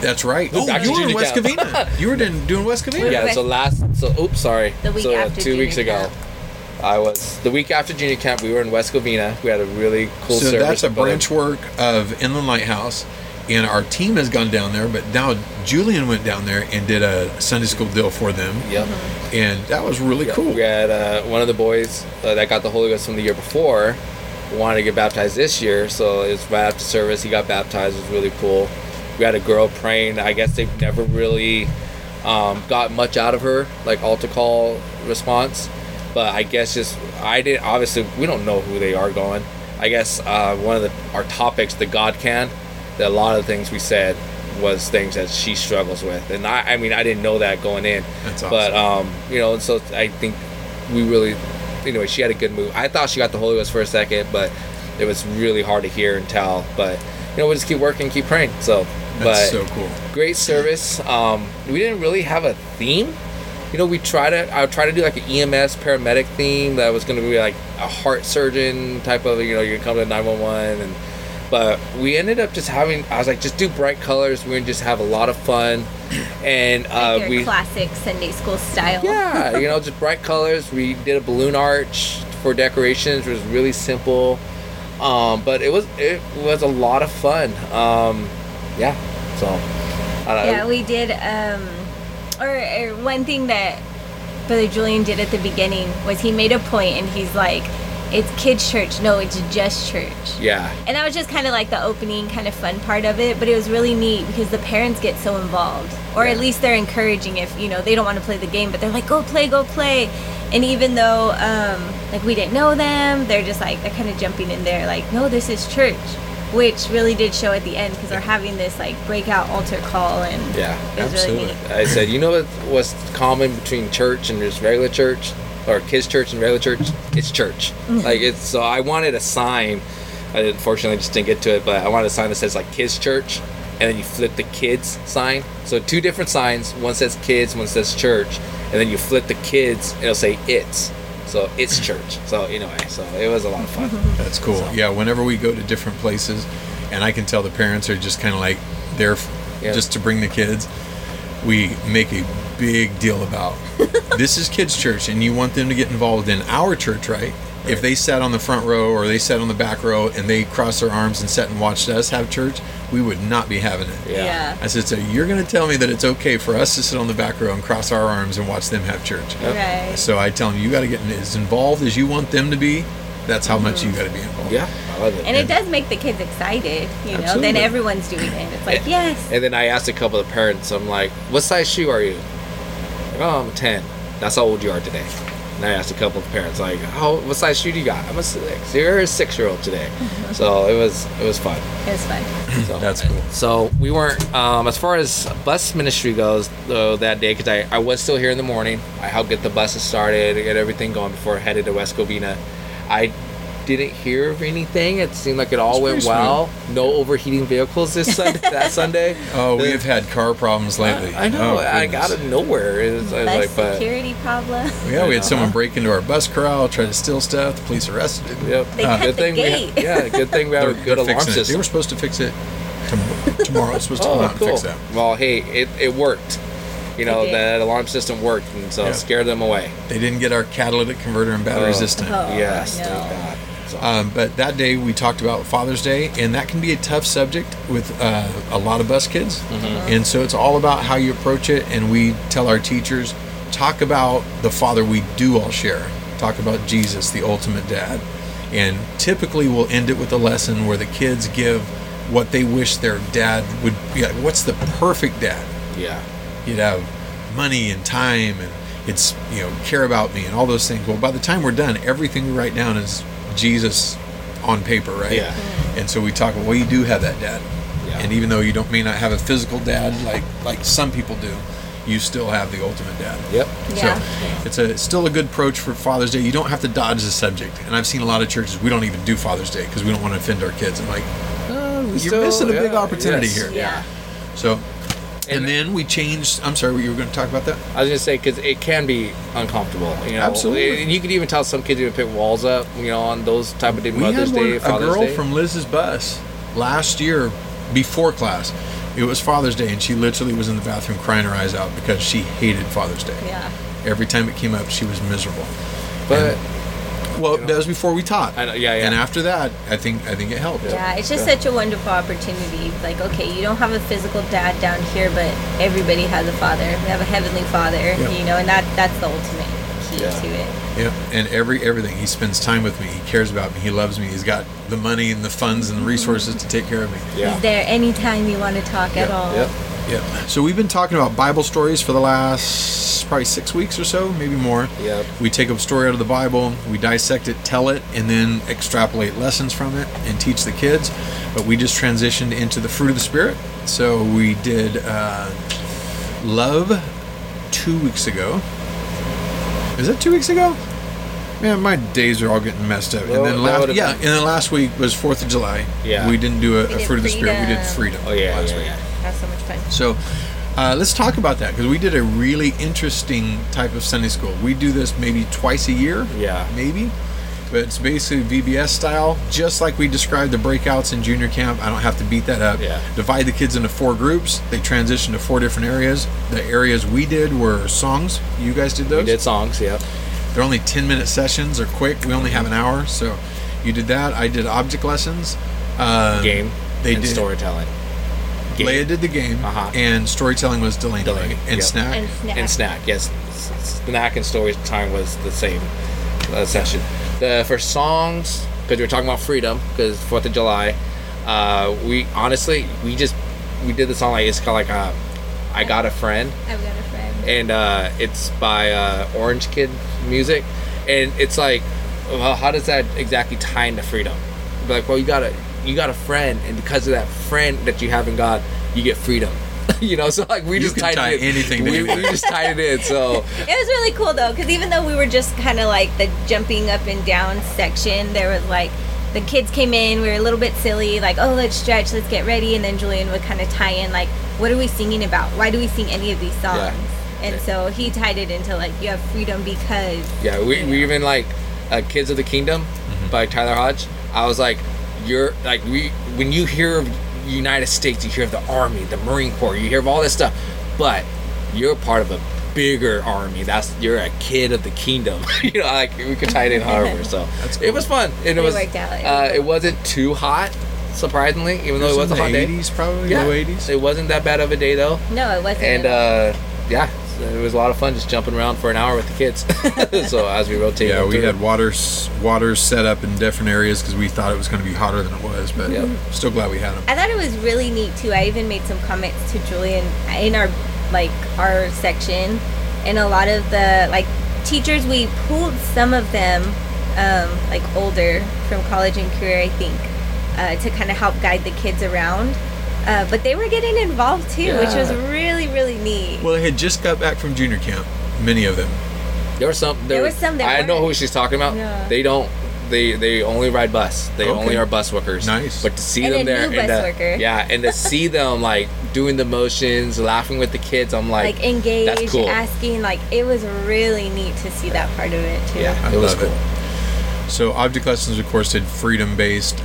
That's right. Oh, you were in West Covina. You were doing West Covina. Yeah, so the week after 2 weeks ago. I was the week after junior camp. We were in West Covina. We had a really cool service. So that's a branch work of Inland Lighthouse, and our team has gone down there. But now Julian went down there and did a Sunday school deal for them. Yep. And that was really cool. We had one of the boys that got the Holy Ghost from the year before wanted to get baptized this year, so it was right after service. He got baptized. It was really cool. We had a girl praying. I guess they've never really got much out of her, like altar call response. But I guess obviously we don't know who they are going. I guess one of our topics, the God Can, that a lot of the things we said was things that she struggles with. And I mean, I didn't know that going in. That's awesome. But, and so I think we really, anyway, she had a good move. I thought she got the Holy Ghost for a second, but it was really hard to hear and tell. But, we'll just keep working, keep praying. So, that's so cool. Great service. We didn't really have a theme. I would try to do like an EMS paramedic theme that was going to be like a heart surgeon type of, you come to 911. But we ended up just having, I was like, just do bright colors. We're going to just have a lot of fun. And like your classic Sunday school style. Yeah, just bright colors. We did a balloon arch for decorations. It was really simple. But it was a lot of fun. So. We did... Or one thing that Brother Julian did at the beginning was he made a point and he's like, it's kids' church. No, it's just church. Yeah. And that was just kind of like the opening kind of fun part of it. But it was really neat because the parents get so involved. Or at least they're encouraging if, they don't want to play the game. But they're like, go play. And even though, we didn't know them, they're just like, they're kind of jumping in there like, no, this is church. Which really did show at the end because they're having this breakout altar call and it was absolutely really neat. I said, what's common between church and just regular church or kids church and regular church? It's church. So I wanted a sign. I unfortunately just didn't get to it, but I wanted a sign that says kids church, and then you flip the kids sign. So two different signs. One says kids, one says church, and then you flip the kids, and it'll say it's. So it's church. So so it was a lot of fun. That's cool. So. Yeah, whenever we go to different places, and I can tell the parents are just kind of like there just to bring the kids, we make a big deal about this is kids' church, and you want them to get involved in our church, right? If they sat on the front row or they sat on the back row and they crossed their arms and sat and watched us have church, we would not be having it. Yeah. I said, so you're going to tell me that it's okay for us to sit on the back row and cross our arms and watch them have church. Yep. Right. So I tell them, you got to get as involved as you want them to be. That's how much you got to be involved. Yeah, I love it. And it does make the kids excited, Absolutely. Then everyone's doing it. It's like, yes. And then I asked a couple of parents, I'm like, what size shoe are you? I'm 10. That's how old you are today. And I asked a couple of parents, what size shoe do you got? I'm a 6. You're a 6-year-old today. So it was fun. It was fun. So, that's cool. So we weren't, as far as bus ministry goes, though, that day, because I was still here in the morning. I helped get the buses started, get everything going before I headed to West Covina. I didn't hear of anything. It seemed like it all went well. Smooth. No overheating vehicles this Sunday. That Sunday. Oh, we have had car problems lately. I know. I got out of nowhere. Security problem. Yeah, we had someone break into our bus corral, try to steal stuff. The police arrested it. Yep. They cut the gate. Good thing we have a good alarm system. They were supposed to fix it tomorrow. It's supposed to come out and fix that. Well, hey, it worked. That alarm system worked, and so it scared them away. They didn't get our catalytic converter and batteries this time. Oh, yes. No. But that day we talked about Father's Day, and that can be a tough subject with a lot of us kids. Mm-hmm. And so it's all about how you approach it. And we tell our teachers, talk about the Father we do all share. Talk about Jesus, the ultimate dad. And typically we'll end it with a lesson where the kids give what they wish their dad would be like. What's the perfect dad? Yeah. You'd have money and time and it's, you know, care about me and all those things. Well, by the time we're done, everything we write down is Jesus on paper, right? Yeah. And so we talk about, well, you do have that dad. Yeah. And even though you don't may not have a physical dad like some people do, you still have the ultimate dad. Yep. Yeah. So it's still a good approach for Father's Day. You don't have to dodge the subject. And I've seen a lot of churches, we don't even do Father's Day because we don't want to offend our kids. I'm like, you're still missing a big opportunity here. Yeah. So, and then we changed. I'm sorry, you were going to talk about that? I was going to say, because it can be uncomfortable. You know? Absolutely. And you could even tell some kids even pick walls up, you know, on those type of days, Mother's Day, Father's Day. A girl from Liz's bus last year before class. It was Father's Day, and she literally was in the bathroom crying her eyes out because she hated Father's Day. Yeah. Every time it came up, she was miserable. But that was before we taught. I know, yeah. And after that, I think it helped. Yeah, it's just such a wonderful opportunity. Like, okay, you don't have a physical dad down here, but everybody has a father. We have a heavenly father, you know, and that's the ultimate key to it. Yeah, and everything. He spends time with me. He cares about me. He loves me. He's got the money and the funds and the resources to take care of me. Yeah. He's there anytime you want to talk at all. Yep. So we've been talking about Bible stories for the last probably 6 weeks or so, maybe more. Yep. We take a story out of the Bible, we dissect it, tell it, and then extrapolate lessons from it and teach the kids. But we just transitioned into the fruit of the Spirit. So we did love 2 weeks ago. Is that 2 weeks ago? Man, my days are all getting messed up. Well, and then last week was 4th of July. Yeah. We didn't do a Fruit of the Spirit. We did Freedom last week. That's so much fun. So let's talk about that, because we did a really interesting type of Sunday school. We do this maybe twice a year. Yeah. Maybe. But it's basically VBS style, just like we described the breakouts in junior camp. I don't have to beat that up. Yeah. Divide the kids into 4 groups. They transition to 4 different areas. The areas we did were songs. You guys did those? We did songs, yeah. They're only 10-minute sessions. They're quick. We only have an hour. So you did that. I did object lessons. Game. They did storytelling. Game. Leia did the game, and storytelling was Delaney. And snack. Snack and story time was the same session. For songs, because we were talking about freedom, because 4th of July, we did the song, like, it's called I Got a Friend. I've Got a Friend. And it's by Orange Kid Music. And it's like, well, how does that exactly tie into freedom? Like, well, you got a friend, and because of that friend that you have in God, you get freedom. You know, so like we just tied it in. So it was really cool though, because even though we were just kind of like the jumping up and down section, there was like the kids came in, we were a little bit silly, like, oh, let's stretch, let's get ready, and then Julian would kind of tie in like, what are we singing about? Why do we sing any of these songs? Yeah. And so he tied it into like, you have freedom because. Yeah, we even like Kids of the Kingdom by Tyler Hodge. I was like, you're like when you hear of United States, you hear of the Army, the Marine Corps, you hear of all this stuff, but you're part of a bigger army. You're a kid of the kingdom. You know, like we could tie it in however. So cool. It was fun. And it worked out. It wasn't too hot, surprisingly, even though it was a hot day. 80s probably, low 80s. It wasn't that bad of a day though. No, it wasn't. And it was a lot of fun just jumping around for an hour with the kids. So as we rotated, we had water set up in different areas because we thought it was going to be hotter than it was, but still glad we had them. I thought it was really neat too. I even made some comments to Julian in our section, and a lot of the like teachers, we pulled some of them like older from college and career, I think, to kind of help guide the kids around. But they were getting involved too, which was really, really neat. Well, they had just got back from junior camp, many of them. I know who she's talking about. Yeah. They only ride bus. They only are bus workers. Nice. But to see them there, and to see them like doing the motions, laughing with the kids, I'm like engaged, that's cool. Asking, like it was really neat to see that part of it too. Yeah, it was cool. So object lessons, of course, did freedom based.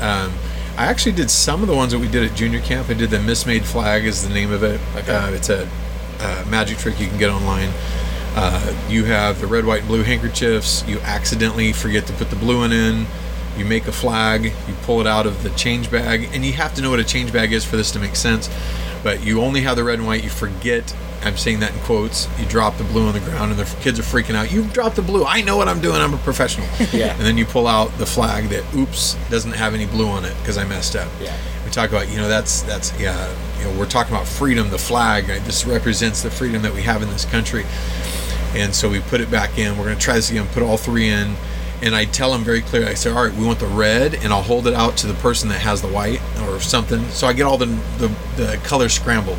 I actually did some of the ones that we did at junior camp. I did the Mismade Flag is the name of it. Okay. It's a magic trick you can get online. You have the red, white, and blue handkerchiefs. You accidentally forget to put the blue one in. you make a flag, you pull it out of the change bag, and you have to know what a change bag is for this to make sense, but you only have the red and white, you forget, I'm saying that in quotes, you drop the blue on the ground and the kids are freaking out, you dropped the blue, I know what I'm doing, I'm a professional. Yeah. And then you pull out the flag that, oops, doesn't have any blue on it because I messed up. Yeah. We talk about, that's you know, we're talking about freedom, the flag, right? This represents the freedom that we have in this country. And so we put it back in. We're going to try this again, put all three in. And I tell them very clearly, I say, all right, we want the red, and I'll hold it out to the person that has the white or something. So I get all the colors scrambled.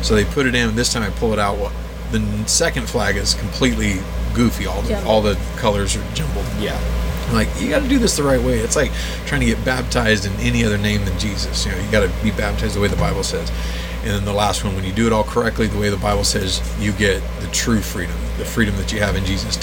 So they put it in, and this time I pull it out. Well, the second flag is completely goofy. All the colors are jumbled. Yeah. I'm like, you got to do this the right way. It's like trying to get baptized in any other name than Jesus. You know, you got to be baptized the way the Bible says. And then the last one, when you do it all correctly, the way the Bible says, you get the true freedom, the freedom that you have in Jesus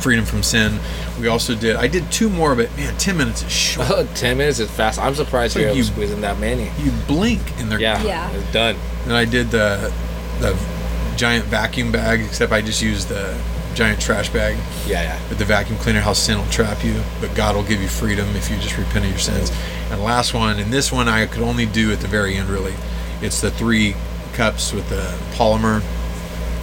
freedom from sin. We also I did two more, but man, 10 minutes is short. 10 minutes is fast. I'm surprised you're able to squeeze in that many. You blink and they're it's done. And I did the giant vacuum bag, except I just used the giant trash bag. Yeah. With the vacuum cleaner, how sin will trap you, but God will give you freedom if you just repent of your sins. And last one, and this one I could only do at the very end, really. It's the 3 cups with the polymer,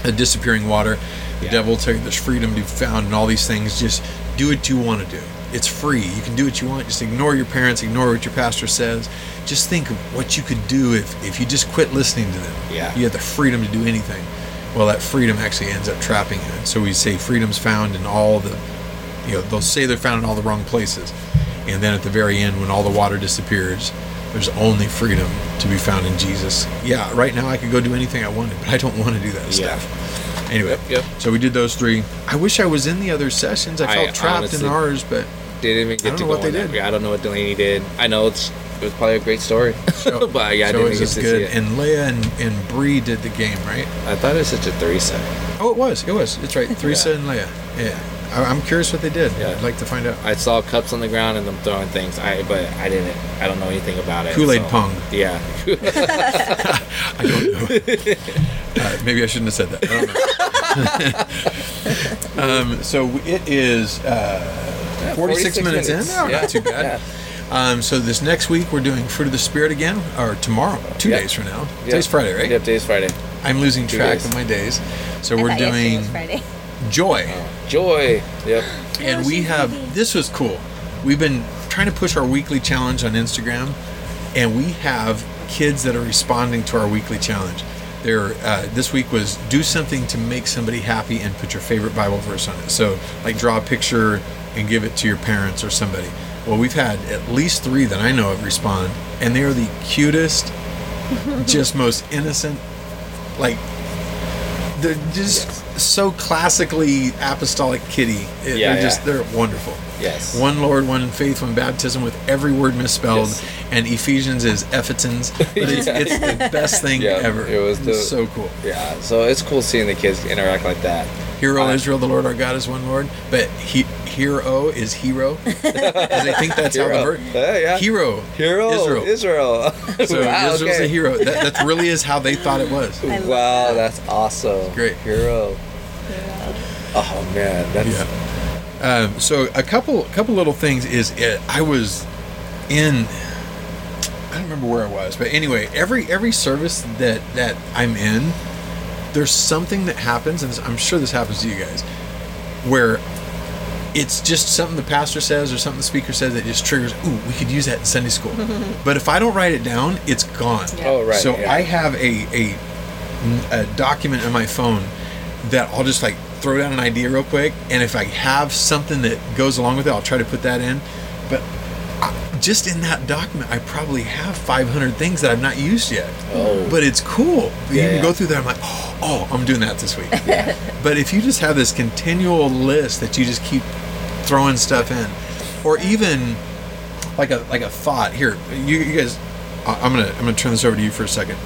the disappearing water. The devil will tell you there's freedom to be found and all these things. Just do what you want to do. It's free. You can do what you want. Just ignore your parents. Ignore what your pastor says. Just think of what you could do if you just quit listening to them. Yeah. You have the freedom to do anything. Well, that freedom actually ends up trapping you. And so we say freedom's found in all the, they'll say they're found in all the wrong places. And then at the very end, when all the water disappears, there's only freedom to be found in Jesus. Yeah, right now I could go do anything I wanted, but I don't want to do that stuff. Anyway, so we did those 3. I wish I was in the other sessions. I felt trapped in ours, but didn't even get to know what they did. I don't know what Delaney did. I know it was probably a great story, but I didn't get to see it. And Leia and Bree did the game, right? I thought it was such a threesome. Oh, it was. It's right, threesome and Leia. Yeah, I'm curious what they did. Yeah. I'd like to find out. I saw cups on the ground and them throwing things. I don't know anything about it. Kool-Aid pong. Yeah. I don't know. Maybe I shouldn't have said that. I don't know. So it is 46 minutes in. Not too bad. So this next week we're doing Fruit of the Spirit again, or tomorrow, 2 days from now. Yep. Today's Friday, right? Yep, today's Friday. I'm losing track of my days. So we're doing Joy. Joy. Yep. And we have, this was cool. We've been trying to push our weekly challenge on Instagram, and we have kids that are responding to our weekly challenge. This week was do something to make somebody happy and put your favorite Bible verse on it. So, like, draw a picture and give it to your parents or somebody. Well, we've had at least 3 that I know of respond, and they are the cutest, just most innocent, like, they're just so classically apostolic kiddie. They're wonderful. Yes. One Lord, one in faith, one baptism, with every word misspelled. Yes. And Ephesians is Ephesans. But it's the best thing ever. It was so cool. Yeah. So it's cool seeing the kids interact like that. Hear, O Israel, the Lord our God is one Lord. But hear, O is hero. Because I think that's how the verb. Yeah. Hero. Israel. So Israel's a hero. That really is how they thought it was. Wow, that's awesome. Great. Hero. Oh man, that's. Yeah. So a couple little things is I don't remember where I was, but anyway, every service that I'm in, there's something that happens, and I'm sure this happens to you guys, where it's just something the pastor says or something the speaker says that just triggers, ooh, we could use that in Sunday school. But if I don't write it down, it's gone. Yeah. Oh, right. So I have a document on my phone that I'll just like throw down an idea real quick, and if I have something that goes along with it, I'll try to put that in. But just in that document, I probably have 500 things that I've not used yet. Oh. But it's cool. You can go through that. I'm like, oh, I'm doing that this week. Yeah. But if you just have this continual list that you just keep throwing stuff in, or even like a thought. Here, you guys, I'm gonna turn this over to you for a second.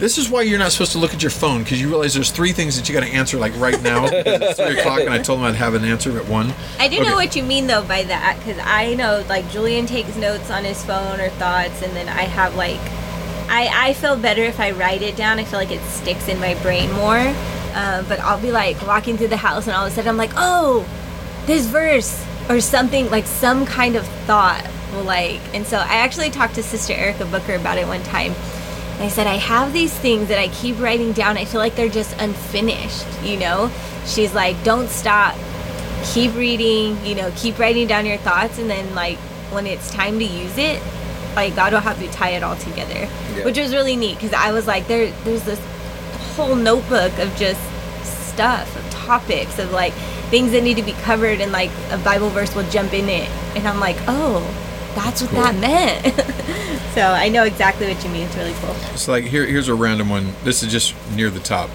This is why you're not supposed to look at your phone, because you realize there's 3 things that you got to answer like right now. It's 3:00, and I told them I'd have an answer at 1:00. I do know what you mean though by that, because I know like Julian takes notes on his phone or thoughts, and then I have like I feel better if I write it down. I feel like it sticks in my brain more. But I'll be like walking through the house and all of a sudden I'm like, oh, this verse or something, like some kind of thought will like. And so I actually talked to Sister Erica Booker about it one time. And I said, I have these things that I keep writing down. I feel like they're just unfinished, you know? She's like, don't stop. Keep reading, you know, keep writing down your thoughts. And then, like, when it's time to use it, like, God will have you tie it all together. Yeah. Which was really neat because I was like, there's this whole notebook of just stuff, of topics, of, like, things that need to be covered. And, like, a Bible verse will jump in it. And I'm like, oh. That's what that meant. So I know exactly what you mean. It's really cool. It's like, here's a random one. This is just near the top.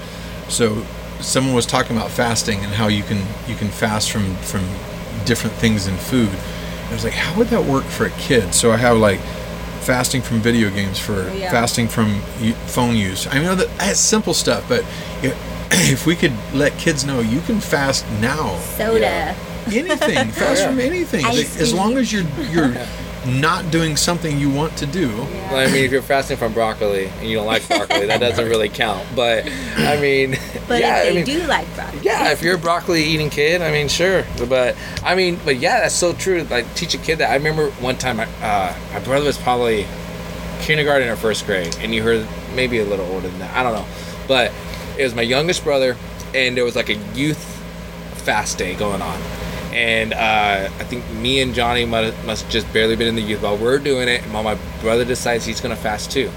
So someone was talking about fasting and how you can fast from different things in food. And I was like, how would that work for a kid? So I have like fasting from video games, fasting from phone use. I know that that's simple stuff, but if we could let kids know you can fast now. Soda. Yeah. Anything. Fast from anything. As long as you're not doing something you want to do. Yeah. Well, I mean, if you're fasting from broccoli and you don't like broccoli, that doesn't really count. But I mean, if you do like broccoli, yeah, if you're a broccoli eating kid, I mean, sure. But yeah, that's so true. Like, teach a kid that. I remember one time, my brother was probably kindergarten or first grade, and you heard maybe a little older than that. I don't know, but it was my youngest brother, and there was like a youth fast day going on. And I think me and Johnny must just barely been in the youth while we're doing it. And while my brother decides he's going to fast too.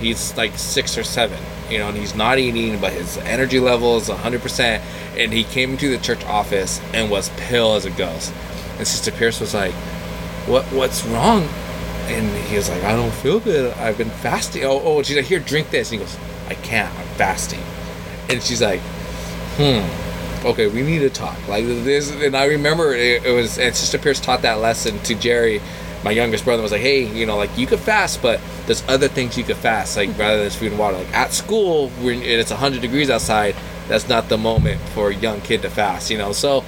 He's like 6 or 7, you know, and he's not eating, but his energy level is 100%. And he came to the church office and was pale as a ghost. And Sister Pierce was like, "What's wrong?" And he was like, "I don't feel good. I've been fasting." Oh, she's like, "Here, drink this." And he goes, "I can't. I'm fasting." And she's like, okay, we need to talk like this. And I remember it was Sister Pierce taught that lesson to Jerry, my youngest brother. Was like, hey, you know, like, you could fast, but there's other things you could fast, like rather than food and water. Like at school, when it's 100 degrees outside, that's not the moment for a young kid to fast, you know. So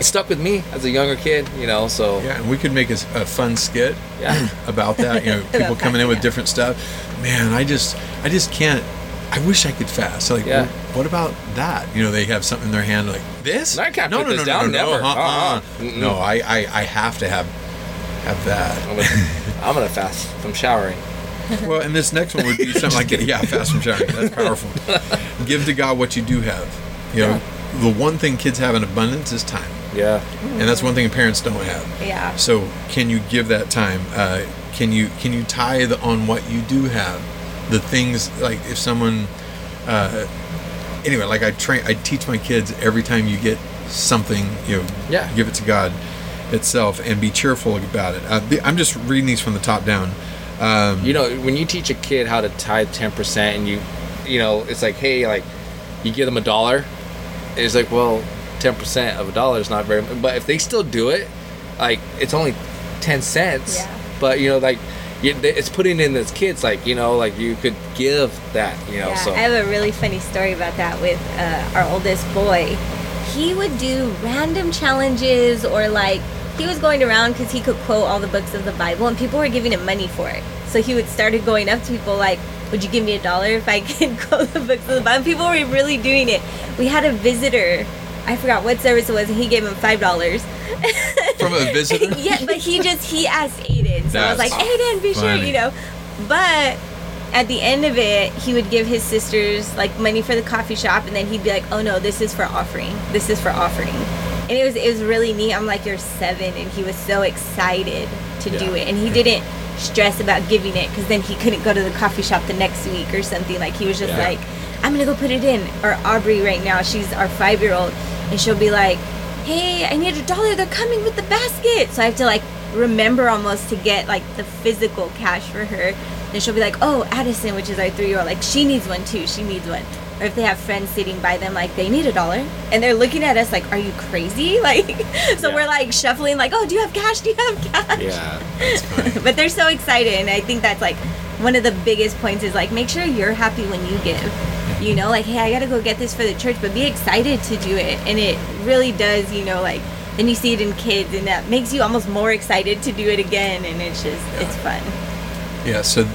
it stuck with me as a younger kid, you know. So yeah, and we could make a fun skit about that, you know, people coming in with different stuff. Man, I just can't. I wish I could fast. Like, what about that? You know, they have something in their hand like this. I can't put this down. Never. No, I have to have that. I'm gonna fast from showering. Well, and this next one would be something like, fast from showering. That's powerful. Give to God what you do have. You know, the one thing kids have in abundance is time. Yeah. And that's one thing parents don't have. Yeah. So can you give that time? Can you tithe on what you do have? The things, like, if someone, anyway, like, I teach my kids, every time you get something, you know, give it to God itself and be cheerful about it. I'm just reading these from the top down. You know, when you teach a kid how to tithe 10% and you know, it's like, hey, like, you give them $1, it's like, well, 10% of $1 is not very much. But if they still do it, like, it's only 10 cents. Yeah. But, you know, like, it's putting in those kids, like, you know, like, you could give that, you know. Yeah, so I have a really funny story about that with our oldest boy. He would do random challenges, or like, he was going around because he could quote all the books of the Bible, and people were giving him money for it. So he would start going up to people like, "Would you give me $1 if I could quote the books of the Bible?" People were really doing it. We had a visitor. I forgot what service it was, and he gave him $5. From a visitor? Yeah, but he asked Aiden. So I was like, Aiden, be funny. Sure, you know. But at the end of it, he would give his sisters, like, money for the coffee shop, and then he'd be like, "Oh, no, this is for offering. This is for offering." And it was really neat. I'm like, "You're 7, and he was so excited to do it. And he didn't stress about giving it, because then he couldn't go to the coffee shop the next week or something. Like, he was just like, "I'm going to go put it in." Or Aubrey right now, she's our 5-year-old. And she'll be like, "Hey, I need $1. They're coming with the basket." So I have to, like, remember almost to get, like, the physical cash for her. And she'll be like, "Oh, Addison," which is our 3-year-old, like, "she needs one too. She needs one." Or if they have friends sitting by them, like, "They need $1. And they're looking at us like, "Are you crazy?" Like, so we're, like, shuffling, like, "Oh, do you have cash? Do you have cash?" Yeah, that's funny. But they're so excited. And I think that's, like, one of the biggest points is, like, make sure you're happy when you give. You know, like, "Hey, I gotta go get this for the church," but be excited to do it. And it really does, you know, like, then you see it in kids, and that makes you almost more excited to do it again. And it's just, it's fun. Yeah, so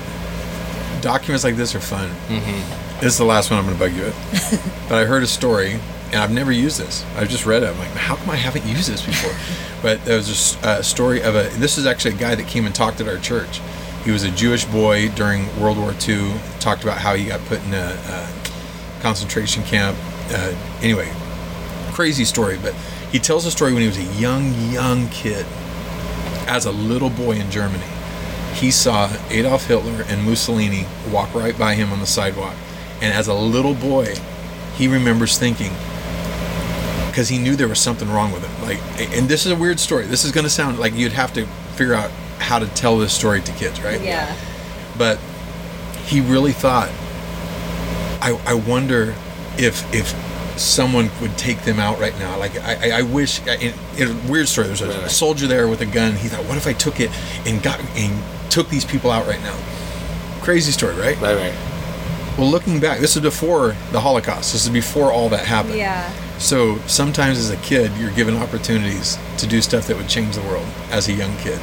documents like this are fun. Mm-hmm. This is the last one I'm going to bug you with. But I heard a story, and I've never used this. I've just read it. I'm like, how come I haven't used this before? But there was a story of a... This is actually a guy that came and talked at our church. He was a Jewish boy during World War II. Talked about how he got put in a concentration camp. Anyway, crazy story. But he tells a story when he was a young kid. As a little boy in Germany, he saw Adolf Hitler and Mussolini walk right by him on the sidewalk. And as a little boy, he remembers thinking, because he knew there was something wrong with him. Like, and this is a weird story. This is going to sound like you'd have to figure out how to tell this story to kids, right? Yeah. But he really thought, I wonder if someone would take them out right now. Like, I wish... It's a weird story. There's a soldier there with a gun. He thought, what if I took it and took these people out right now? Crazy story, right? Right. Well, looking back, this is before the Holocaust. This is before all that happened. Yeah. So sometimes as a kid, you're given opportunities to do stuff that would change the world as a young kid.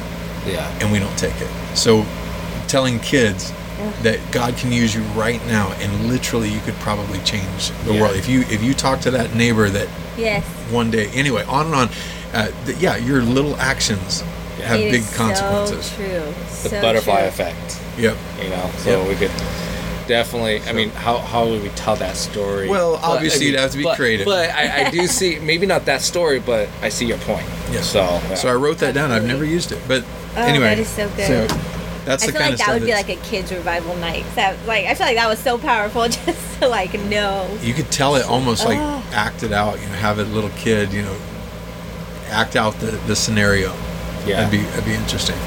Yeah. And we don't take it. So telling kids... that God can use you right now, and literally you could probably change the world if you talk to that neighbor that one day. Anyway, on and on. Your little actions have it big consequences. So true. The butterfly effect. Yep. You know, so we could definitely. I mean, how would we tell that story? Well, obviously you'd have to be creative. But I do see, maybe not that story, but I see your point. Yeah. So I wrote that down. I've never used it, but anyway, that is so good. So, that's the kind of stuff. I feel like that would be like a kids' revival night. I feel like that was so powerful just to know. You could tell it almost act it out. You know, have a little kid. You know, act out the scenario. Yeah, that'd be interesting.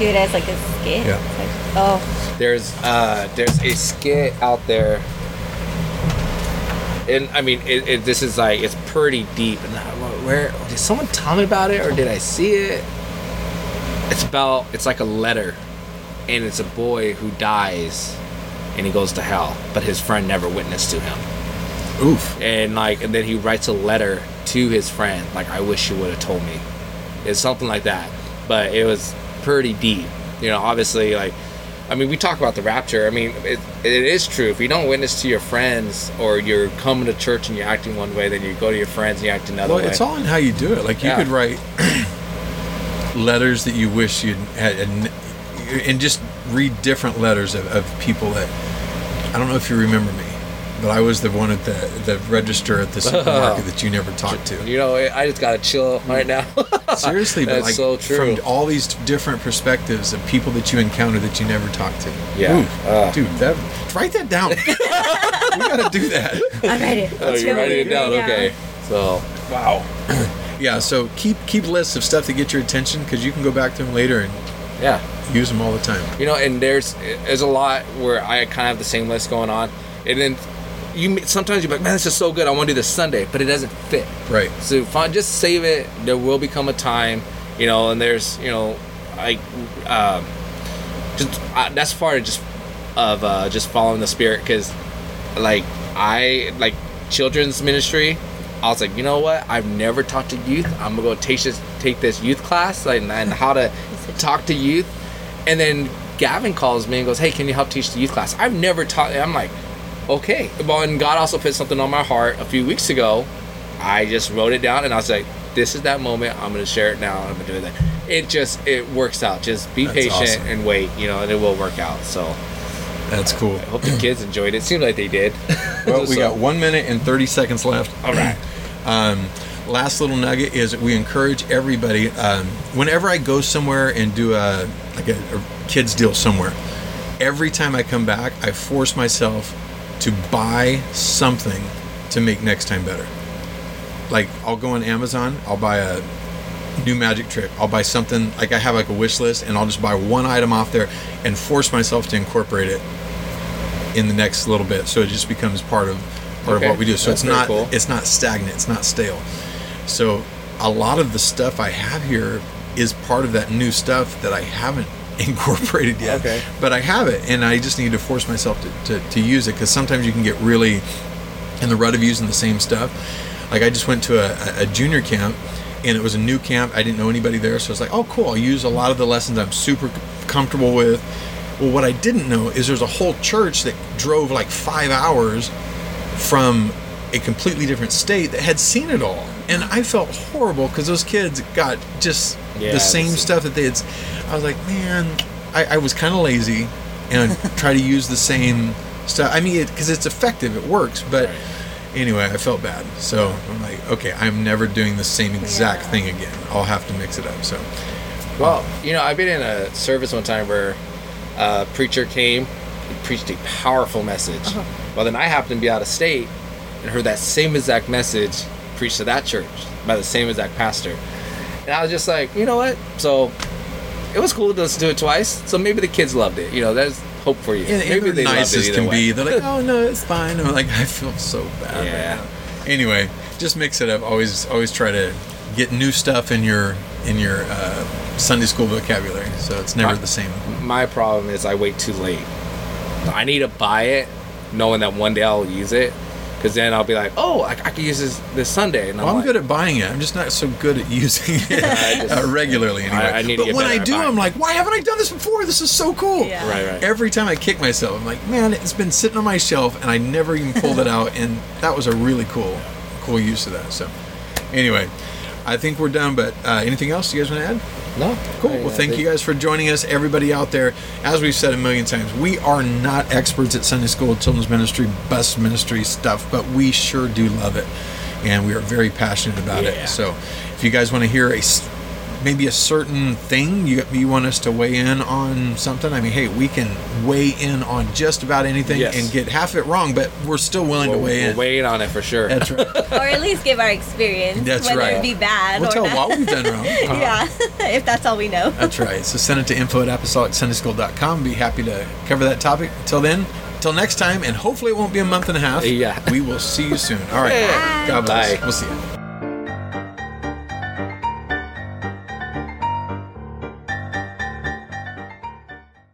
Do it as a skit. Yeah. There's a skit out there, and I mean, this is it's pretty deep. And where did someone tell me about it, or did I see it? It's like a letter, and it's a boy who dies, and he goes to hell, but his friend never witnessed to him. Oof. And and then he writes a letter to his friend, I wish you would have told me. It's something like that, but it was pretty deep. You know, obviously, I mean, we talk about the rapture. I mean, it is true. If you don't witness to your friends, or you're coming to church and you're acting one way, then you go to your friends and you act another way. Well, it's all in how you do it. You could write... letters that you wish you had, and just read different letters of people that, I don't know if you remember me, but I was the one at the register at the supermarket that you never talked to. You know, I just gotta chill right now. Seriously, but that's so true. From all these different perspectives of people that you encounter that you never talked to. Yeah. Ooh, dude, write that down. We gotta do that. I read it. Oh, you're writing it down. Okay. So wow. Yeah, so keep lists of stuff to get your attention, because you can go back to them later and use them all the time. You know, and there's a lot where I kind of have the same list going on, and then sometimes you're like, man, this is so good, I want to do this Sunday, but it doesn't fit. Right. So just save it. There will become a time, you know, and there's, you know, that's part of just following the Spirit, because children's ministry. I was like, you know what? I've never talked to youth. I'm gonna go take this youth class and how to talk to youth. And then Gavin calls me and goes, "Hey, can you help teach the youth class?" I've never taught. I'm like, okay. Well, and God also put something on my heart a few weeks ago. I just wrote it down and I was like, this is that moment. I'm gonna share it now. I'm gonna do that. It works out. Just be patient and wait. You know, and it will work out. So. That's cool. I hope the kids enjoyed it. It seemed like they did. Well, we got 1 minute and 30 seconds left. All right. Last little nugget is we encourage everybody. Whenever I go somewhere and do a kids deal somewhere, every time I come back, I force myself to buy something to make next time better. I'll go on Amazon. I'll buy a new magic trick. I'll buy something. I have a wish list, and I'll just buy one item off there and force myself to incorporate it in the next little bit, so it just becomes part of what we do. So that's it's not stagnant, it's not stale. So a lot of the stuff I have here is part of that new stuff that I haven't incorporated yet. Okay. But I have it, and I just need to force myself to use it, because sometimes you can get really in the rut of using the same stuff. Like, I just went to a junior camp, and it was a new camp. I didn't know anybody there, so I was like, oh cool, I'll use a lot of the lessons I'm super comfortable with, Well, what I didn't know is there's a whole church that drove like 5 hours from a completely different state that had seen it all. And I felt horrible because those kids got just the same stuff that they had. I was like, man, I was kind of lazy and try to use the same stuff. I mean, because it's effective, it works. But anyway, I felt bad. So I'm like, okay, I'm never doing the same exact thing again. I'll have to mix it up. So, well, you know, I've been in a service one time where a preacher came and preached a powerful message. Well, then I happened to be out of state and heard that same exact message preached to that church by the same exact pastor. And I was just like, you know what? So it was cool to do it twice. So maybe the kids loved it. You know, there's hope for you. And maybe they loved it either way. They're like, oh, no, it's fine. I'm like, I feel so bad. Yeah. Anyway, just mix it up. Always try to get new stuff in your Sunday school vocabulary. So it's never the same. My problem is I wait too late. I need to buy it knowing that one day I'll use it. Because then I'll be like, oh, I could use this Sunday. And I'm good at buying it. I'm just not so good at using it regularly anyway. I need to get better at buying. I'm like, why haven't I done this before? This is so cool. Yeah. Right. Every time I kick myself, I'm like, man, it's been sitting on my shelf, and I never even pulled it out. And that was a really cool use of that. So anyway, I think we're done. But anything else you guys want to add? No. Cool. Well, thank you guys for joining us. Everybody out there, as we've said a million times, we are not experts at Sunday school, children's ministry, bus ministry stuff, but we sure do love it. And we are very passionate about it. So if you guys want to hear maybe a certain thing you want us to weigh in on something, I mean, hey, we can weigh in on just about anything and get half it wrong, but we're still willing to weigh in. We'll weigh in on it for sure. That's right. Or at least give our experience. That's whether it be bad or not. We'll tell what we've done wrong. If that's all we know. That's right. So send it to info@apostolicsundayschool.com. Be happy to cover that topic. Until then, until next time, and hopefully it won't be a month and a half. Yeah. We will see you soon. All right. Bye. God bless. Bye. We'll see you.